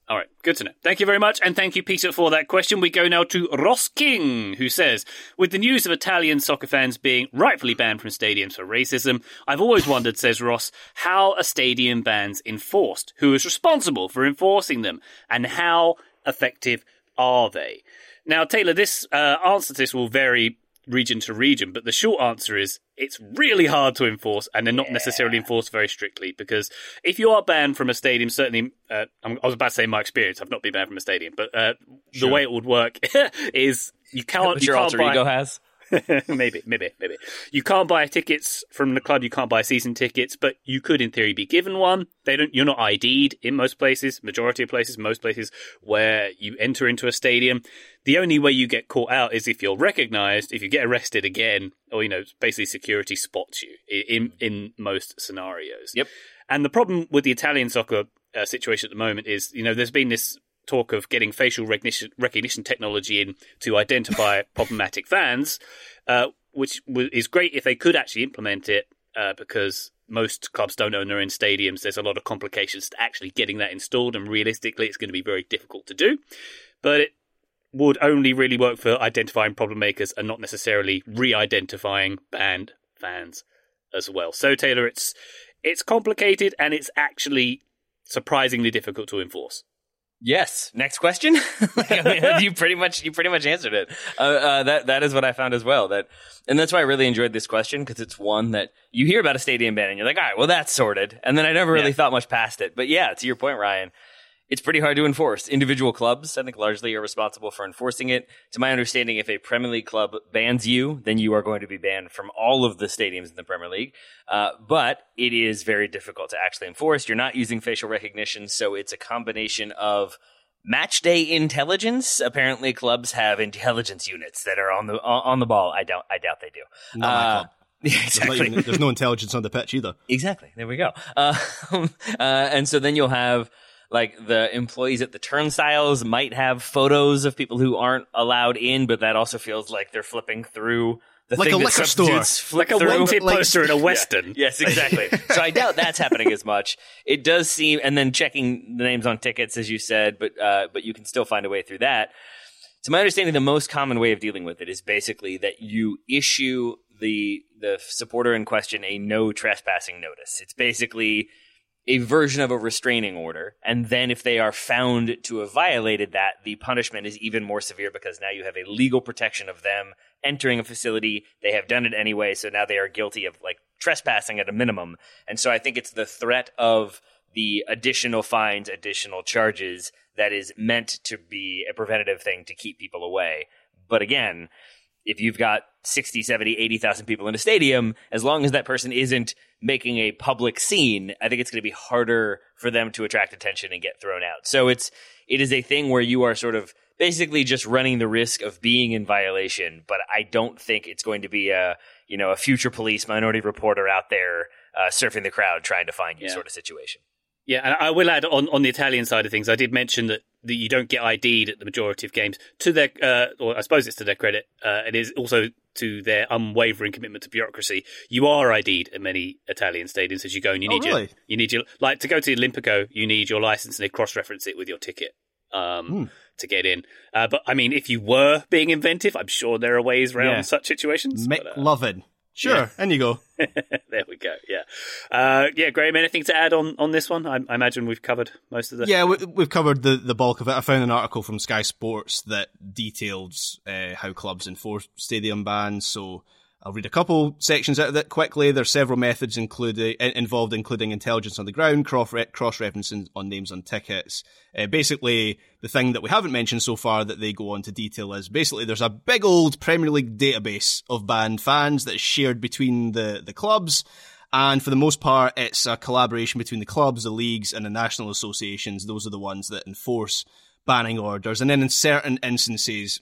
All right, good to know. Thank you very much, and thank you, Peter, for that question. We go now to Ross King, who says, with the news of Italian soccer fans being rightfully banned from stadiums for racism, I've always wondered, says Ross, how a stadium ban's enforced, who is responsible for enforcing them, and how effective are they? Now, Taylor, this uh, answer to this will vary region to region, but the short answer is it's really hard to enforce, and they're not yeah. necessarily enforced very strictly, because if you are banned from a stadium, certainly, uh, I was about to say my experience, I've not been banned from a stadium, but uh, sure. the way it would work is you can't... But your alter buy... ego has? maybe, maybe, maybe. You can't buy tickets from the club, you can't buy season tickets, but you could, in theory, be given one. They don't. You're not I D'd in most places, majority of places, most places where you enter into a stadium. The only way you get caught out is if you're recognised, if you get arrested again, or, you know, basically security spots you in in most scenarios. Yep. And the problem with the Italian soccer uh, situation at the moment is, you know, there's been this talk of getting facial recognition, recognition technology in to identify problematic fans, uh, which w- is great if they could actually implement it, uh, because most clubs don't own their own stadiums. There's a lot of complications to actually getting that installed, and realistically it's going to be very difficult to do. But it would only really work for identifying problem makers and not necessarily re-identifying banned fans as well. So, Taylor, it's it's complicated and it's actually surprisingly difficult to enforce. Yes. Next question. like, I mean, you pretty much you pretty much answered it. Uh, uh, that that is what I found as well. That and that's why I really enjoyed this question, because it's one that you hear about a stadium ban and you're like, all right, well that's sorted. And then I never really yeah. thought much past it. But yeah, to your point, Ryan, it's pretty hard to enforce. Individual clubs, I think, largely are responsible for enforcing it. To my understanding, if a Premier League club bans you, then you are going to be banned from all of the stadiums in the Premier League. Uh, but it is very difficult to actually enforce. You're not using facial recognition, so it's a combination of match day intelligence. Apparently, clubs have intelligence units that are on the on the ball. I doubt I doubt they do. No, uh, Yeah, exactly. There's, there's no intelligence on the pitch either. Exactly. There we go. Uh, uh, and so then you'll have. Like the employees at the turnstiles might have photos of people who aren't allowed in, but that also feels like they're flipping through the like thing a that store, flick like a wanted poster in a Western. Yeah. Yes, exactly. So I doubt that's happening as much. It does seem, and then checking the names on tickets, as you said, but uh, but you can still find a way through that. To my understanding, the most common way of dealing with it is basically that you issue the the supporter in question a no trespassing notice. It's basically a version of a restraining order, and then if they are found to have violated that, the punishment is even more severe because now you have a legal protection of them entering a facility. They have done it anyway, so now they are guilty of like trespassing at a minimum. And so I think it's the threat of the additional fines, additional charges that is meant to be a preventative thing to keep people away. But again, if you've got sixty, seventy, eighty thousand people in a stadium, as long as that person isn't making a public scene, I think it's going to be harder for them to attract attention and get thrown out. So it's it is a thing where you are sort of basically just running the risk of being in violation. But I don't think it's going to be a you know a future police Minority Reporter out there uh, surfing the crowd trying to find you yeah. sort of situation. Yeah, and I will add on, on the Italian side of things, I did mention that, that you don't get I D'd at the majority of games. To their, uh, or I suppose it's to their credit, uh, it is also to their unwavering commitment to bureaucracy. You are I D'd at many Italian stadiums as you go, and you need oh, really? your, you need your, like to go to the Olympico, you need your license, and they cross-reference it with your ticket um, mm. to get in. Uh, but I mean, if you were being inventive, I'm sure there are ways around yeah. such situations. McLovin. But, uh, Sure, yeah. and you go. There we go, yeah. Uh, yeah, Graham, anything to add on, on this one? I, I imagine we've covered most of the... Yeah, we, we've covered the, the bulk of it. I found an article from Sky Sports that details uh, how clubs enforce stadium bans, so I'll read a couple sections out of it quickly. There are several methods included, involved, including intelligence on the ground, cross-referencing on names on tickets. Uh, basically, the thing that we haven't mentioned so far that they go on to detail is basically there's a big old Premier League database of banned fans that is shared between the, the clubs. And for the most part, it's a collaboration between the clubs, the leagues, and the national associations. Those are the ones that enforce banning orders. And then in certain instances,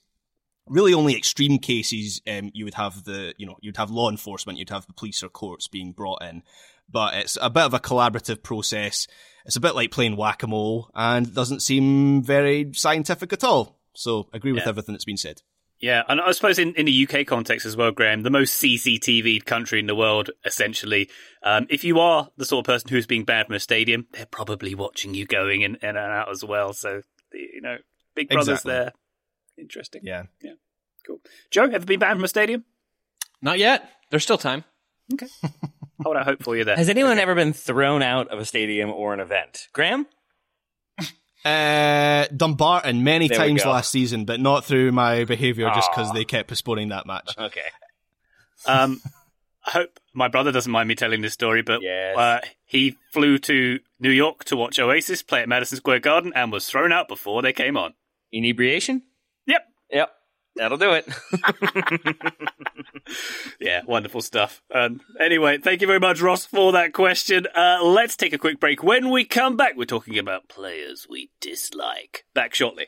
really only extreme cases, um, you would have the, you know, you'd have law enforcement, you'd have the police or courts being brought in. But it's a bit of a collaborative process. It's a bit like playing whack-a-mole and doesn't seem very scientific at all. So agree with yeah. everything that's been said. Yeah, and I suppose in, in the U K context as well, Graham, the most C C T V'd country in the world, essentially. Um, if you are the sort of person who's being banned from a stadium, they're probably watching you going in, in and out as well. So, you know, Big Brother's exactly. there. Interesting. Yeah. Yeah. Cool. Joe, ever been banned from a stadium? Not yet. There's still time. Okay. Hold out hope for you there. Has anyone okay. ever been thrown out of a stadium or an event? Graham? Uh, Dumbarton many there times last season, but not through my behaviour just because they kept postponing that match. Okay. Um, I hope my brother doesn't mind me telling this story, but yes. uh, he flew to New York to watch Oasis play at Madison Square Garden and was thrown out before they came on. Inebriation? Yep. Yep. That'll do it. Yeah, wonderful stuff. Um, anyway, thank you very much, Ross, for that question. Uh, let's take a quick break. When we come back, we're talking about players we dislike. Back shortly.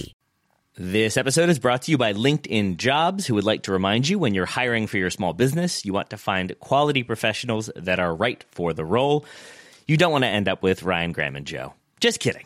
This episode is brought to you by LinkedIn Jobs, who would like to remind you when you're hiring for your small business, you want to find quality professionals that are right for the role. You don't want to end up with Ryan, Graham, and Joe. Just kidding.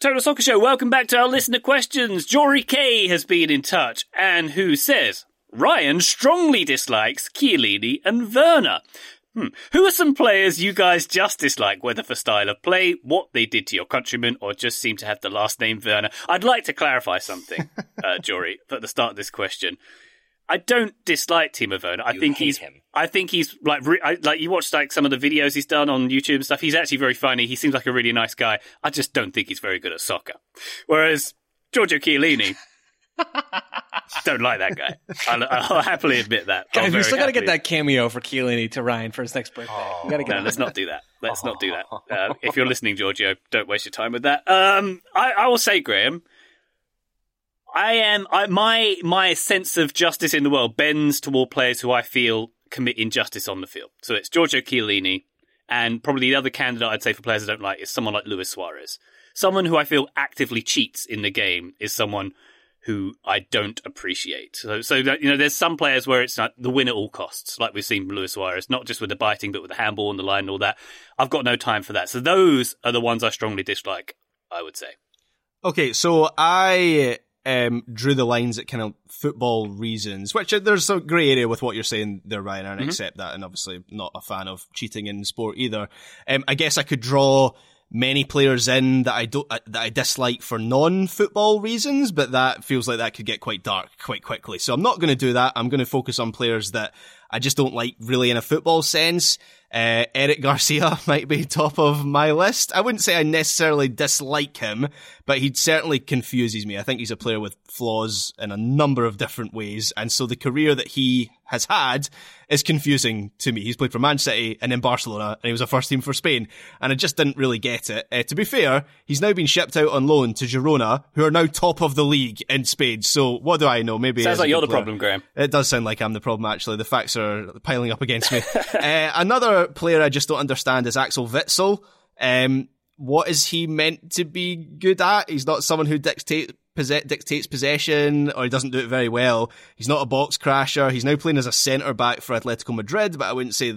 Total Soccer Show, welcome back to our listener questions. Jory K has been in touch, and who says, Ryan strongly dislikes Chiellini and Werner. Hmm. Who are some players you guys just dislike, whether for style of play, what they did to your countrymen, or just seem to have the last name Werner? I'd like to clarify something, uh, Jory, at the start of this question. I don't dislike Timo Werner. I you think hate he's. Him. I think he's like re- I, like you watch like some of the videos he's done on YouTube and stuff. He's actually very funny. He seems like a really nice guy. I just don't think he's very good at soccer. Whereas Giorgio Chiellini, don't like that guy. I'll, I'll happily admit that. God, we still got to get that cameo for Chiellini to Ryan for his next birthday. Oh, we gotta get no, let's not do that. Let's oh. not do that. Uh, if you're listening, Giorgio, don't waste your time with that. Um, I, I will say, Graham. I am I, my my sense of justice in the world bends toward players who I feel commit injustice on the field. So it's Giorgio Chiellini, and probably the other candidate I'd say for players I don't like is someone like Luis Suarez. Someone who I feel actively cheats in the game is someone who I don't appreciate. So, so that, you know, there's some players where it's like the win at all costs, like we've seen from Luis Suarez, not just with the biting, but with the handball and the line and all that. I've got no time for that. So those are the ones I strongly dislike, I would say. Okay, so I... Um, drew the lines at kind of football reasons, which uh, there's a grey area with what you're saying there, Ryan, and I mm-hmm. accept that, and obviously not a fan of cheating in sport either. Um, I guess I could draw many players in that I don't uh, that I dislike for non-football reasons, but that feels like that could get quite dark quite quickly. So I'm not going to do that. I'm going to focus on players that I just don't like really in a football sense. Uh, Eric Garcia might be top of my list. I wouldn't say I necessarily dislike him, but he certainly confuses me. I think he's a player with flaws in a number of different ways, and so the career that he has had is confusing to me. He's played for Man City and then Barcelona, and he was a first team for Spain, and I just didn't really get it. Uh, to be fair, he's now been shipped out on loan to Girona, who are now top of the league in Spain, so what do I know? Maybe sounds like you're the player. Problem, Graham. It does sound like I'm the problem, actually. The facts are piling up against me. uh, another player I just don't understand is Axel Witsel. Um, what is he meant to be good at? He's not someone who dictate, possess, dictates possession, or he doesn't do it very well. He's not a box crasher. He's now playing as a centre-back for Atletico Madrid, but I wouldn't say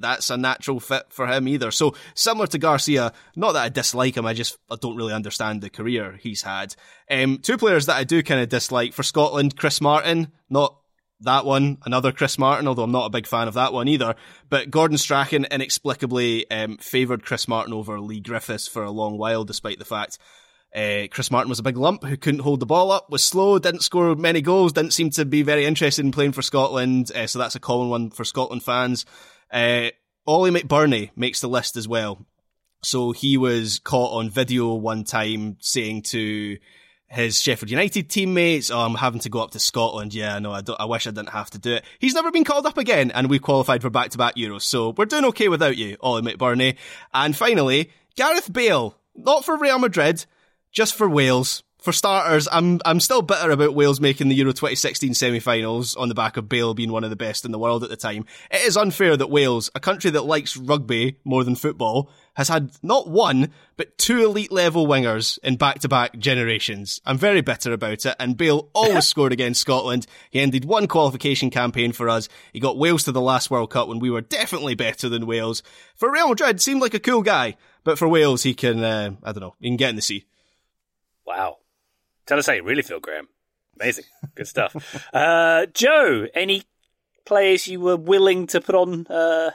that's a natural fit for him either. So similar to Garcia, not that I dislike him, I just I don't really understand the career he's had. Um, two players that I do kind of dislike for Scotland, Chris Martin, not that one, another Chris Martin, although I'm not a big fan of that one either. But Gordon Strachan inexplicably um, favoured Chris Martin over Lee Griffiths for a long while, despite the fact Uh, Chris Martin was a big lump who couldn't hold the ball up, was slow, didn't score many goals, didn't seem to be very interested in playing for Scotland, uh, so that's a common one for Scotland fans. Uh, Ollie McBurney makes the list as well. So he was caught on video one time saying to his Sheffield United teammates, oh, I'm having to go up to Scotland. Yeah, no, I, don't, I wish I didn't have to do it. He's never been called up again, and we qualified for back-to-back Euros. So we're doing okay without you, Ollie McBurney. And finally, Gareth Bale, not for Real Madrid, just for Wales. For starters, I'm I'm still bitter about Wales making the Euro twenty sixteen semi-finals on the back of Bale being one of the best in the world at the time. It is unfair that Wales, a country that likes rugby more than football, has had not one, but two elite-level wingers in back-to-back generations. I'm very bitter about it, and Bale always scored against Scotland. He ended one qualification campaign for us. He got Wales to the last World Cup when we were definitely better than Wales. For Real Madrid, seemed like a cool guy, but for Wales, he can, uh, I don't know, he can get in the sea. Wow. Tell us how you really feel, Graham. Amazing. Good stuff. uh, Joe, any players you were willing to put on uh,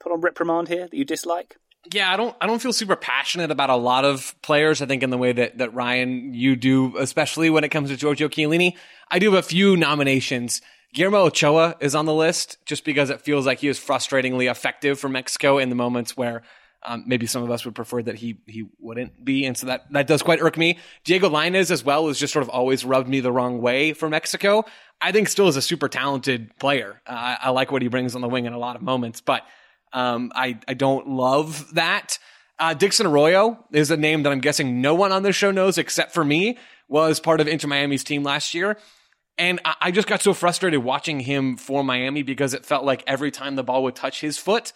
put on reprimand here that you dislike? Yeah, I don't I don't feel super passionate about a lot of players, I think, in the way that, that Ryan, you do, especially when it comes to Giorgio Chiellini. I do have a few nominations. Guillermo Ochoa is on the list just because it feels like he is frustratingly effective for Mexico in the moments where Um, maybe some of us would prefer that he he wouldn't be, and so that, that does quite irk me. Diego Lainez as well has just sort of always rubbed me the wrong way for Mexico. I think still is a super talented player. Uh, I, I like what he brings on the wing in a lot of moments, but um, I, I don't love that. Uh, Dixon Arroyo is a name that I'm guessing no one on this show knows except for me, was part of Inter Miami's team last year. And I, I just got so frustrated watching him for Miami because it felt like every time the ball would touch his foot,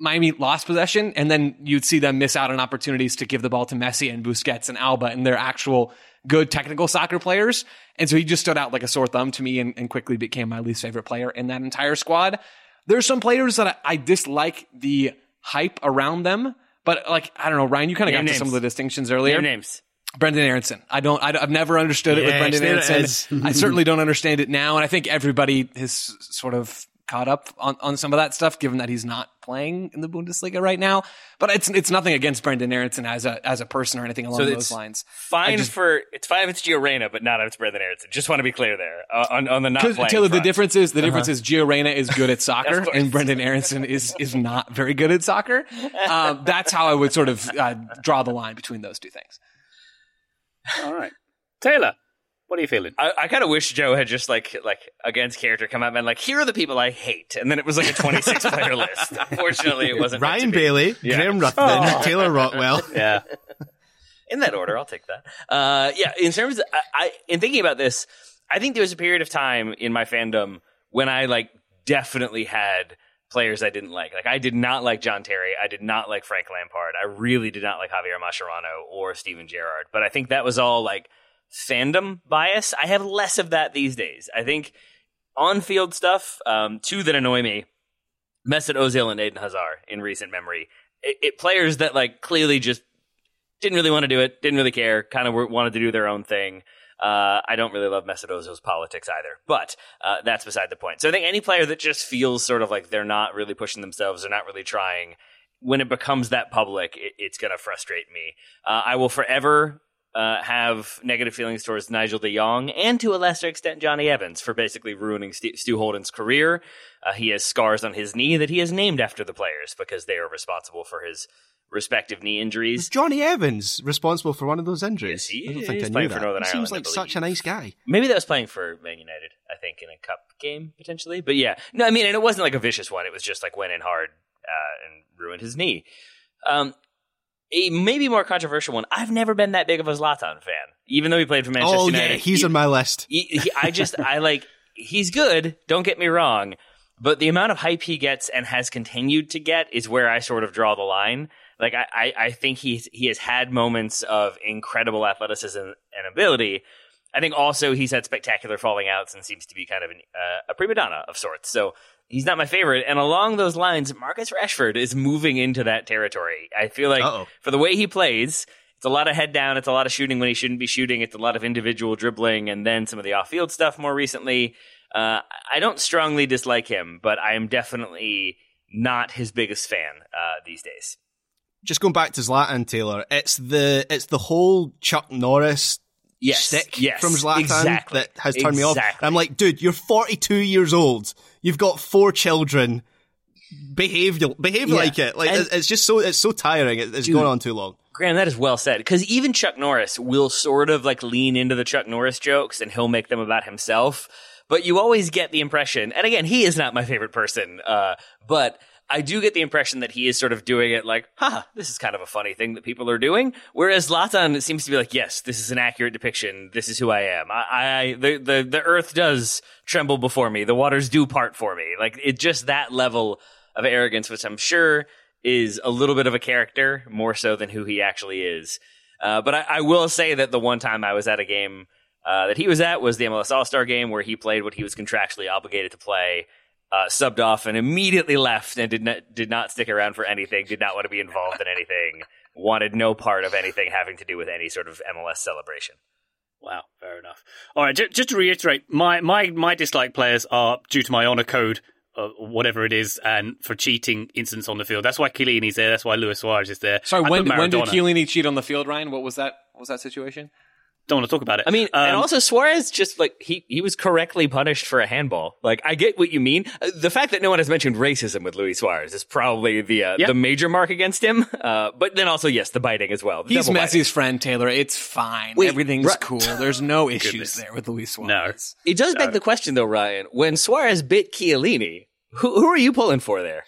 Miami lost possession, and then you'd see them miss out on opportunities to give the ball to Messi and Busquets and Alba and their actual good technical soccer players. And so he just stood out like a sore thumb to me and, and quickly became my least favorite player in that entire squad. There's some players that I, I dislike the hype around them, but like, I don't know, Ryan, you kind of got names. To some of the distinctions earlier. Name names. Brendan Aronson. I don't, I, I've never understood it yeah, with Brendan Aronson. I certainly don't understand it now. And I think everybody has sort of caught up on, on some of that stuff, given that he's not playing in the Bundesliga right now. But it's it's nothing against Brendan Aronson as a as a person or anything along so those lines. Fine just, for it's fine if it's Gio Reyna, but not if it's Brendan Aronson. Just want to be clear there uh, on on the not playing. Taylor, the difference is the uh-huh. difference is Gio Reyna is good at soccer and Brendan Aronson is is not very good at soccer. Um, that's how I would sort of uh, draw the line between those two things. All right, Taylor. What are you feeling? I, I kind of wish Joe had just like like against character come up and like, here are the people I hate, and then it was like a twenty-six player list. Unfortunately, it wasn't. Ryan Bailey, yeah. Graham Ruffin, oh. Taylor Rotwell. Yeah, in that order, I'll take that. Uh, yeah, in terms of I, I in thinking about this, I think there was a period of time in my fandom when I like definitely had players I didn't like. Like I did not like John Terry. I did not like Frank Lampard. I really did not like Javier Mascherano or Steven Gerrard. But I think that was all like fandom bias. I have less of that these days. I think on-field stuff, um, two that annoy me, Mesut Ozil and Eden Hazard in recent memory. It, it players that like clearly just didn't really want to do it, didn't really care, kind of wanted to do their own thing. Uh, I don't really love Mesut Ozil's politics either, but uh, that's beside the point. So I think any player that just feels sort of like they're not really pushing themselves, they're not really trying, when it becomes that public, it, it's going to frustrate me. Uh, I will forever Uh, have negative feelings towards Nigel de Jong and to a lesser extent Johnny Evans for basically ruining St- Stu Holden's career. Uh, he has scars on his knee that he has named after the players because they are responsible for his respective knee injuries. Is Johnny Evans responsible for one of those injuries? Yes, he is. I don't think He's I knew playing that. For Northern he Ireland, seems like such a nice guy. Maybe that was playing for Man United, I think, in a cup game potentially. But yeah, no, I mean, and it wasn't like a vicious one. It was just like went in hard uh, and ruined his knee. Um, A maybe more controversial one. I've never been that big of a Zlatan fan, even though he played for Manchester United. Oh, yeah, he's he, on my list. He, he, I just, I like, he's good, don't get me wrong, but the amount of hype he gets and has continued to get is where I sort of draw the line. Like, I, I, I think he's, he has had moments of incredible athleticism and ability. I think also he's had spectacular falling outs and seems to be kind of an, uh, a prima donna of sorts. So he's not my favorite. And along those lines, Marcus Rashford is moving into that territory. I feel like Uh-oh. for the way he plays, it's a lot of head down. It's a lot of shooting when he shouldn't be shooting. It's a lot of individual dribbling and then some of the off-field stuff more recently. Uh, I don't strongly dislike him, but I am definitely not his biggest fan uh, these days. just going back to Zlatan, Taylor, it's the it's the whole Chuck Norris yes, stick yes, from Zlatan exactly, that has turned exactly. me off. And I'm like, dude, you're forty-two years old. You've got four children. Behave, behave yeah. like it. Like and it's just so it's so tiring. It's dude, going on too long. Graham, that is well said. Because even Chuck Norris will sort of like lean into the Chuck Norris jokes, and he'll make them about himself. But you always get the impression, and again, he is not my favorite person, uh, but I do get the impression that he is sort of doing it like, huh, this is kind of a funny thing that people are doing. Whereas Zlatan seems to be like, yes, this is an accurate depiction. This is who I am. I, I the, the, the earth does tremble before me. The waters do part for me. Like, it just that level of arrogance, which I'm sure is a little bit of a character, more so than who he actually is. Uh, but I, I will say that the one time I was at a game Uh, that he was at was the M L S All-Star game, where he played what he was contractually obligated to play, uh, subbed off and immediately left, and did not did not stick around for anything, did not want to be involved in anything, wanted no part of anything having to do with any sort of M L S celebration. Wow, fair enough. All right, j- just to reiterate, my, my, my dislike players are due to my honour code, Uh, whatever it is, and for cheating incidents on the field. That's why Chiellini's there, that's why Luis Suarez is there. Sorry, when, when did Chiellini cheat on the field, Ryan? What was that? What was that situation? Don't want to talk about it. I mean, um, and also Suarez just like he, he was correctly punished for a handball. Like, I get what you mean. The fact that no one has mentioned racism with Luis Suarez is probably the uh, yep. the major mark against him. Uh, but then also, yes, the biting as well. He's Messi's biting. friend, Taylor. It's fine. Wait, Everything's right. cool. There's no issues Goodness. there with Luis Suarez. No. It does no. beg the question, though, Ryan. When Suarez bit Chiellini, who who are you pulling for there?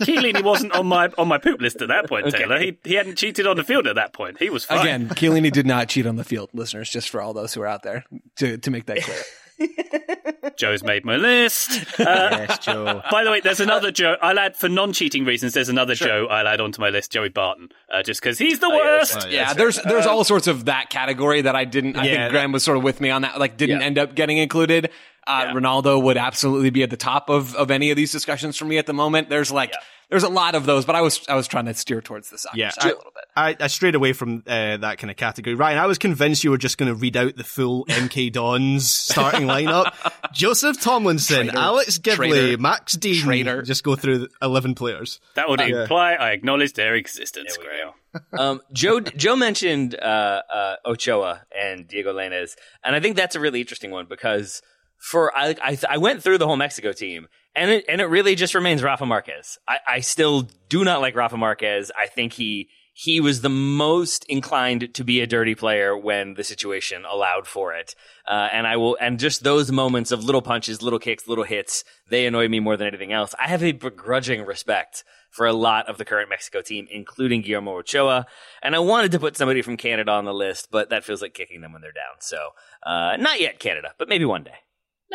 Chiellini wasn't on my on my poop list at that point, okay. Taylor. He he hadn't cheated on the field at that point. He was fine. Again, Chiellini did not cheat on the field, listeners, just for all those who are out there, to, to make that clear. Joe's made my list. Uh, yes, Joe. By the way, there's another Joe. I'll add, for non-cheating reasons, there's another sure. Joe I'll add onto my list, Joey Barton, uh, just because he's the oh, worst. Yeah, oh, yeah, yeah there's fair. there's all sorts of that category that I didn't, I yeah, think Graham was sort of with me on that, like didn't yeah. end up getting included. Uh, yeah. Ronaldo would absolutely be at the top of, of any of these discussions for me at the moment. There's like, yeah. there's a lot of those, but I was, I was trying to steer towards the soccer yeah, side I, a little bit. I, I strayed away from uh, that kind of category. Ryan, I was convinced you were just going to read out the full M K Dons starting lineup. Joseph Tomlinson, Trader, Alex Gidley, Trader, Max Dean. Trader. Just go through eleven players. That would uh, imply I acknowledge their existence. Graham. um, Joe, Joe mentioned uh, uh, Ochoa and Diego Lainez, and I think that's a really interesting one because For I, I I went through the whole Mexico team, and it and it really just remains Rafa Marquez. I, I still do not like Rafa Marquez. I think he he was the most inclined to be a dirty player when the situation allowed for it. Uh, and I will and just those moments of little punches, little kicks, little hits, they annoy me more than anything else. I have a begrudging respect for a lot of the current Mexico team, including Guillermo Ochoa. And I wanted to put somebody from Canada on the list, but that feels like kicking them when they're down. So uh, not yet Canada, but maybe one day.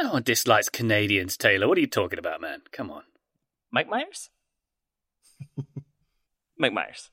No one dislikes Canadians, Taylor. What are you talking about, man? Come on. Mike Myers? Mike Myers.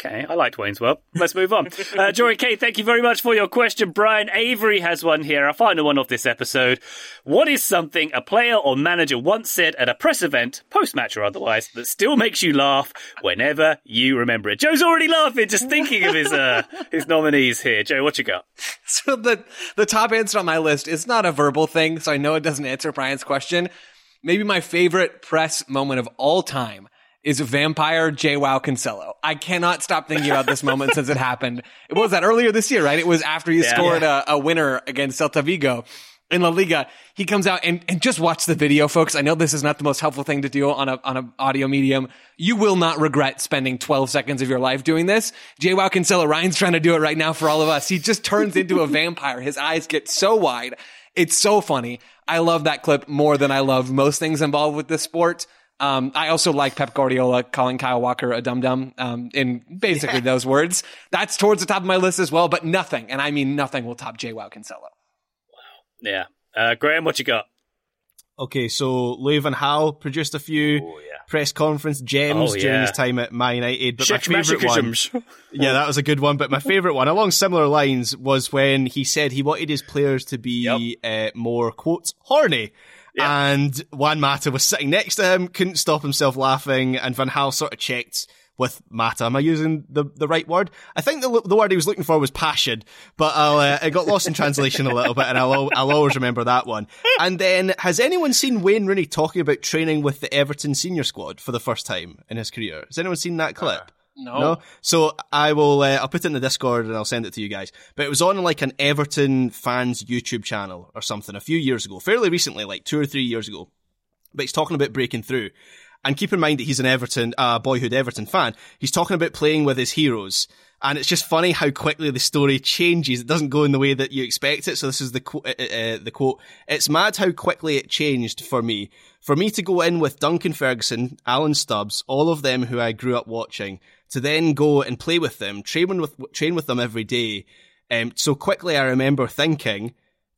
Okay, I liked Wayne's World. Let's move on. Uh, Jory K, thank you very much for your question. Brian Avery has one here, our final one of this episode. What is something a player or manager once said at a press event, post-match or otherwise, that still makes you laugh whenever you remember it? Joe's already laughing just thinking of his uh, his nominees here. Joe, what you got? So the, the top answer on my list is not a verbal thing, so I know it doesn't answer Brian's question. Maybe my favorite press moment of all time is a vampire J-Wow Cancelo. I cannot stop thinking about this moment since it happened. It was that earlier this year, right? It was after he yeah, scored yeah. A, a winner against Celta Vigo in La Liga. He comes out and, and just watch the video, folks. I know this is not the most helpful thing to do on a on an audio medium. You will not regret spending twelve seconds of your life doing this. J-Wow Cancelo, Ryan's trying to do it right now for all of us. He just turns into a vampire. His eyes get so wide. It's so funny. I love that clip more than I love most things involved with this sport. Um, I also like Pep Guardiola calling Kyle Walker a dum-dum, um, in basically yeah. those words. That's towards the top of my list as well, but nothing, and I mean nothing, will top J-Wow Cancelo. Wow. Yeah. Uh, Graham, what you got? Okay, so Louis Van Gaal produced a few oh, yeah. press conference gems oh, during yeah. his time at Man United. But Shek- my favorite one, yeah, that was a good one, but my favorite one, along similar lines, was when he said he wanted his players to be yep. uh, more, quotes, horny. Yep. And Juan Mata was sitting next to him, couldn't stop himself laughing, and Van Gaal sort of checked with Mata. Am I using the, the right word? I think the the word he was looking for was passion, but I'll, uh, it got lost in translation a little bit, and I'll I'll always remember that one. And then, has anyone seen Wayne Rooney talking about training with the Everton senior squad for the first time in his career? Has anyone seen that clip? Uh, No. No? So I will, uh, I'll put it in the Discord and I'll send it to you guys. But it was on like an Everton fans YouTube channel or something a few years ago, fairly recently, like two or three years ago. But he's talking about breaking through. And keep in mind that he's an Everton, uh, boyhood Everton fan. He's talking about playing with his heroes. And it's just funny how quickly the story changes. It doesn't go in the way that you expect it. So this is the, qu- uh, the quote. "It's mad how quickly it changed for me. For me to go in with Duncan Ferguson, Alan Stubbs, all of them who I grew up watching, to then go and play with them, train with, train with them every day. Um, so quickly I remember thinking,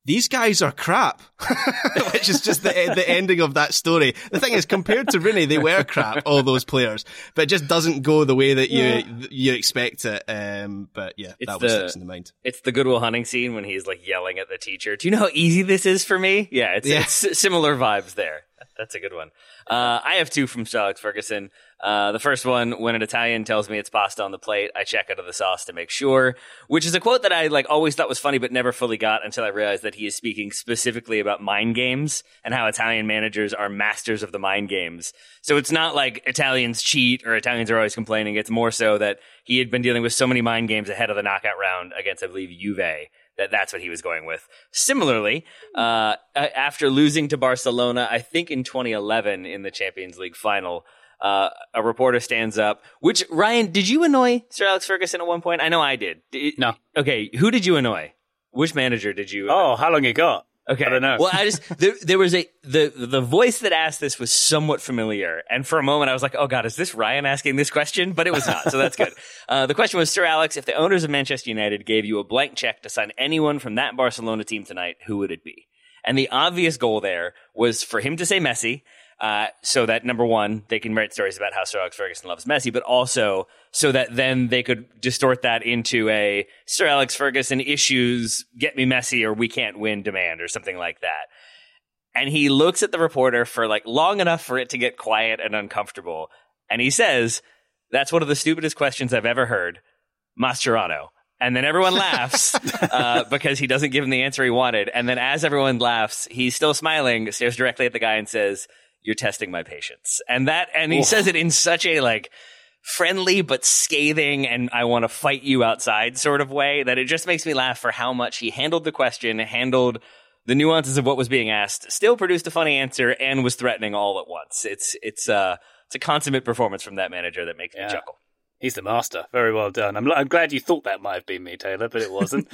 these guys are crap," which is just the the ending of that story. The thing is, compared to Rooney, they were crap, all those players, but it just doesn't go the way that you yeah. you expect it. Um, but yeah, it's that was sticks in the mind. It's the Goodwill Hunting scene when he's like yelling at the teacher, "Do you know how easy this is for me?" Yeah, it's, yeah. it's similar vibes there. That's a good one. Uh, I have two from Sir Alex Ferguson. Uh, the first one, when an Italian tells me it's pasta on the plate, I check out of the sauce to make sure, which is a quote that I like always thought was funny but never fully got until I realized that he is speaking specifically about mind games and how Italian managers are masters of the mind games. So it's not like Italians cheat or Italians are always complaining. It's more so that he had been dealing with so many mind games ahead of the knockout round against, I believe, Juve, that that's what he was going with. Similarly, uh, after losing to Barcelona, I think in twenty eleven in the Champions League final, uh, a reporter stands up, which, Ryan, did you annoy Sir Alex Ferguson at one point? I know I did. did no. Okay, who did you annoy? Which manager did you... Oh, how long you got? Okay. I don't know. Well, I just, there, there was a, the, the voice that asked this was somewhat familiar. And for a moment, I was like, oh God, is this Ryan asking this question? But it was not. So that's good. Uh, the question was, Sir Alex, if the owners of Manchester United gave you a blank check to sign anyone from that Barcelona team tonight, who would it be? And the obvious goal there was for him to say Messi. Uh, so that, number one, they can write stories about how Sir Alex Ferguson loves Messi, but also so that then they could distort that into a Sir Alex Ferguson issues, get me Messi or we can't win demand or something like that. And he looks at the reporter for like long enough for it to get quiet and uncomfortable. And he says, "That's one of the stupidest questions I've ever heard. Mascherano." And then everyone laughs uh, because he doesn't give him the answer he wanted. And then as everyone laughs, he's still smiling, stares directly at the guy and says, "You're testing my patience." And that, and he Whoa. says it in such a like friendly but scathing and I want to fight you outside sort of way that it just makes me laugh for how much he handled the question, handled the nuances of what was being asked, still produced a funny answer and was threatening all at once. It's, it's, uh, it's a consummate performance from that manager that makes yeah. me chuckle. He's the master. Very well done. I'm, I'm glad you thought that might have been me, Taylor, but it wasn't.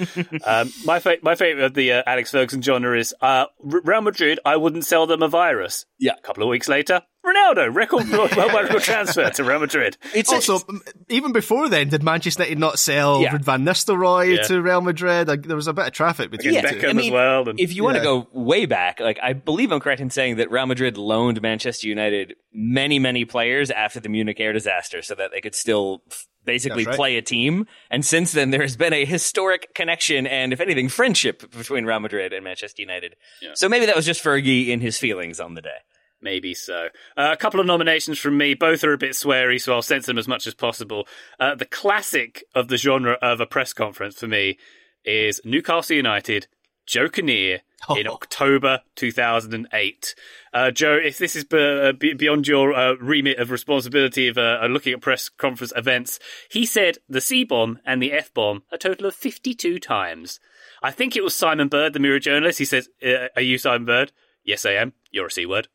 um, my fa- my favourite of the uh, Alex Ferguson genre is uh, Real Madrid, I wouldn't sell them a virus. Yeah. A couple of weeks later, Ronaldo, record worldwide transfer to Real Madrid. It's also, it's, even before then, did Manchester United not sell yeah. Van Nistelrooy yeah. to Real Madrid? Like, there was a bit of traffic between yeah. Beckham I mean, as well. And, if you yeah. want to go way back, like I believe I'm correct in saying that Real Madrid loaned Manchester United many, many players after the Munich air disaster so that they could still basically right. play a team. And since then, there has been a historic connection and, if anything, friendship between Real Madrid and Manchester United. Yeah. So maybe that was just Fergie in his feelings on the day. Maybe so. Uh, a couple of nominations from me. Both are a bit sweary, so I'll censor them as much as possible. Uh, the classic of the genre of a press conference for me is Newcastle United, Joe Kinnear, oh. in October two thousand eight. Uh, Joe, if this is b- b- beyond your uh, remit of responsibility of uh, looking at press conference events, he said the C-bomb and the F-bomb a total of fifty-two times. I think it was Simon Bird, the Mirror journalist. He says, uh, are you Simon Bird? Yes, I am. You're a C-word.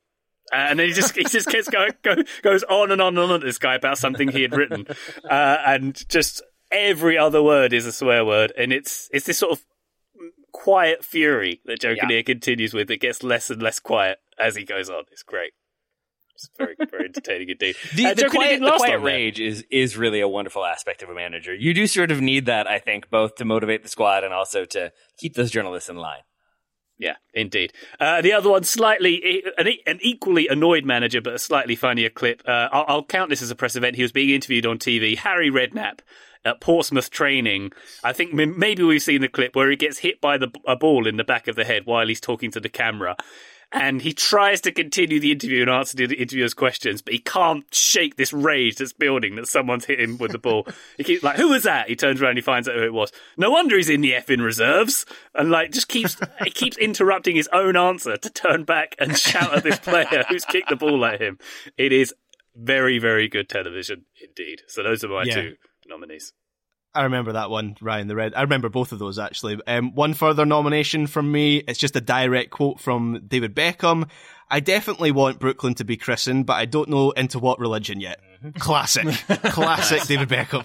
Uh, and then he just he just keeps going, go, goes on and on and on to this guy about something he had written, uh, and just every other word is a swear word, and it's it's this sort of quiet fury that Joe Kinnear yeah. continues with that gets less and less quiet as he goes on. It's great. It's very, very entertaining indeed. The, uh, the quiet, the quiet rage is, is really a wonderful aspect of a manager. You do sort of need that, I think, both to motivate the squad and also to keep those journalists in line. Yeah, indeed. Uh, the other one, slightly an, an equally annoyed manager, but a slightly funnier clip. Uh, I'll, I'll count this as a press event. He was being interviewed on T V. Harry Redknapp at Portsmouth training. I think maybe we've seen the clip where he gets hit by the, a ball in the back of the head while he's talking to the camera. And he tries to continue the interview and answer the interviewer's questions, but he can't shake this rage that's building that someone's hit him with the ball. He keeps like, who was that? He turns around and he finds out who it was. No wonder he's in the effing reserves. And like, just keeps, he keeps interrupting his own answer to turn back and shout at this player who's kicked the ball at him. It is Very, very good television indeed. So those are my yeah. two nominees. I remember that one, Ryan the Red. I remember both of those, actually. Um, one further nomination from me, it's just a direct quote from David Beckham. I definitely want Brooklyn to be christened, but I don't know into what religion yet. Mm-hmm. Classic. Classic nice. David Beckham.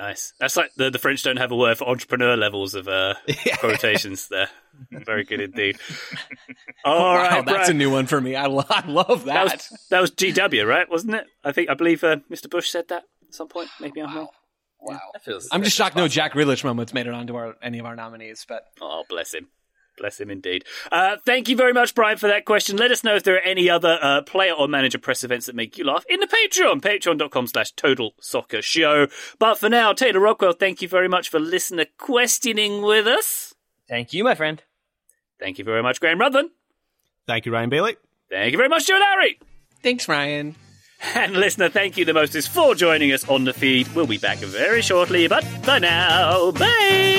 Nice. That's like the, the French don't have a word for entrepreneur levels of uh, quotations there. Very good indeed. All wow, right, that's Brian. A new one for me. I, lo- I love that. That was, that was G W, right? Wasn't it? I think I believe uh, Mister Bush said that at some point. Maybe I'm wow. wrong. Wow, that feels, I'm that just shocked possible. No Jack Grealish moments made it onto our, any of our nominees. But oh, bless him. Bless him indeed. Uh, thank you very much, Brian, for that question. Let us know if there are any other uh, player or manager press events that make you laugh in the Patreon, patreon.com slash Total Soccer Show. But for now, Taylor Rockwell, thank you very much for listener questioning with us. Thank you, my friend. Thank you very much, Graham Rutherland. Thank you, Ryan Bailey. Thank you very much, Joe Lowry. Thanks, Ryan. And listener, thank you the most is for joining us on the feed. We'll be back very shortly, but for now, bye!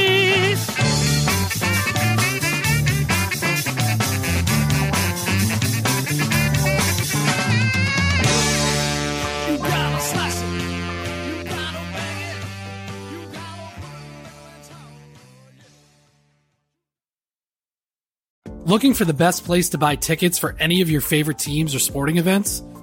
Looking for the best place to buy tickets for any of your favorite teams or sporting events?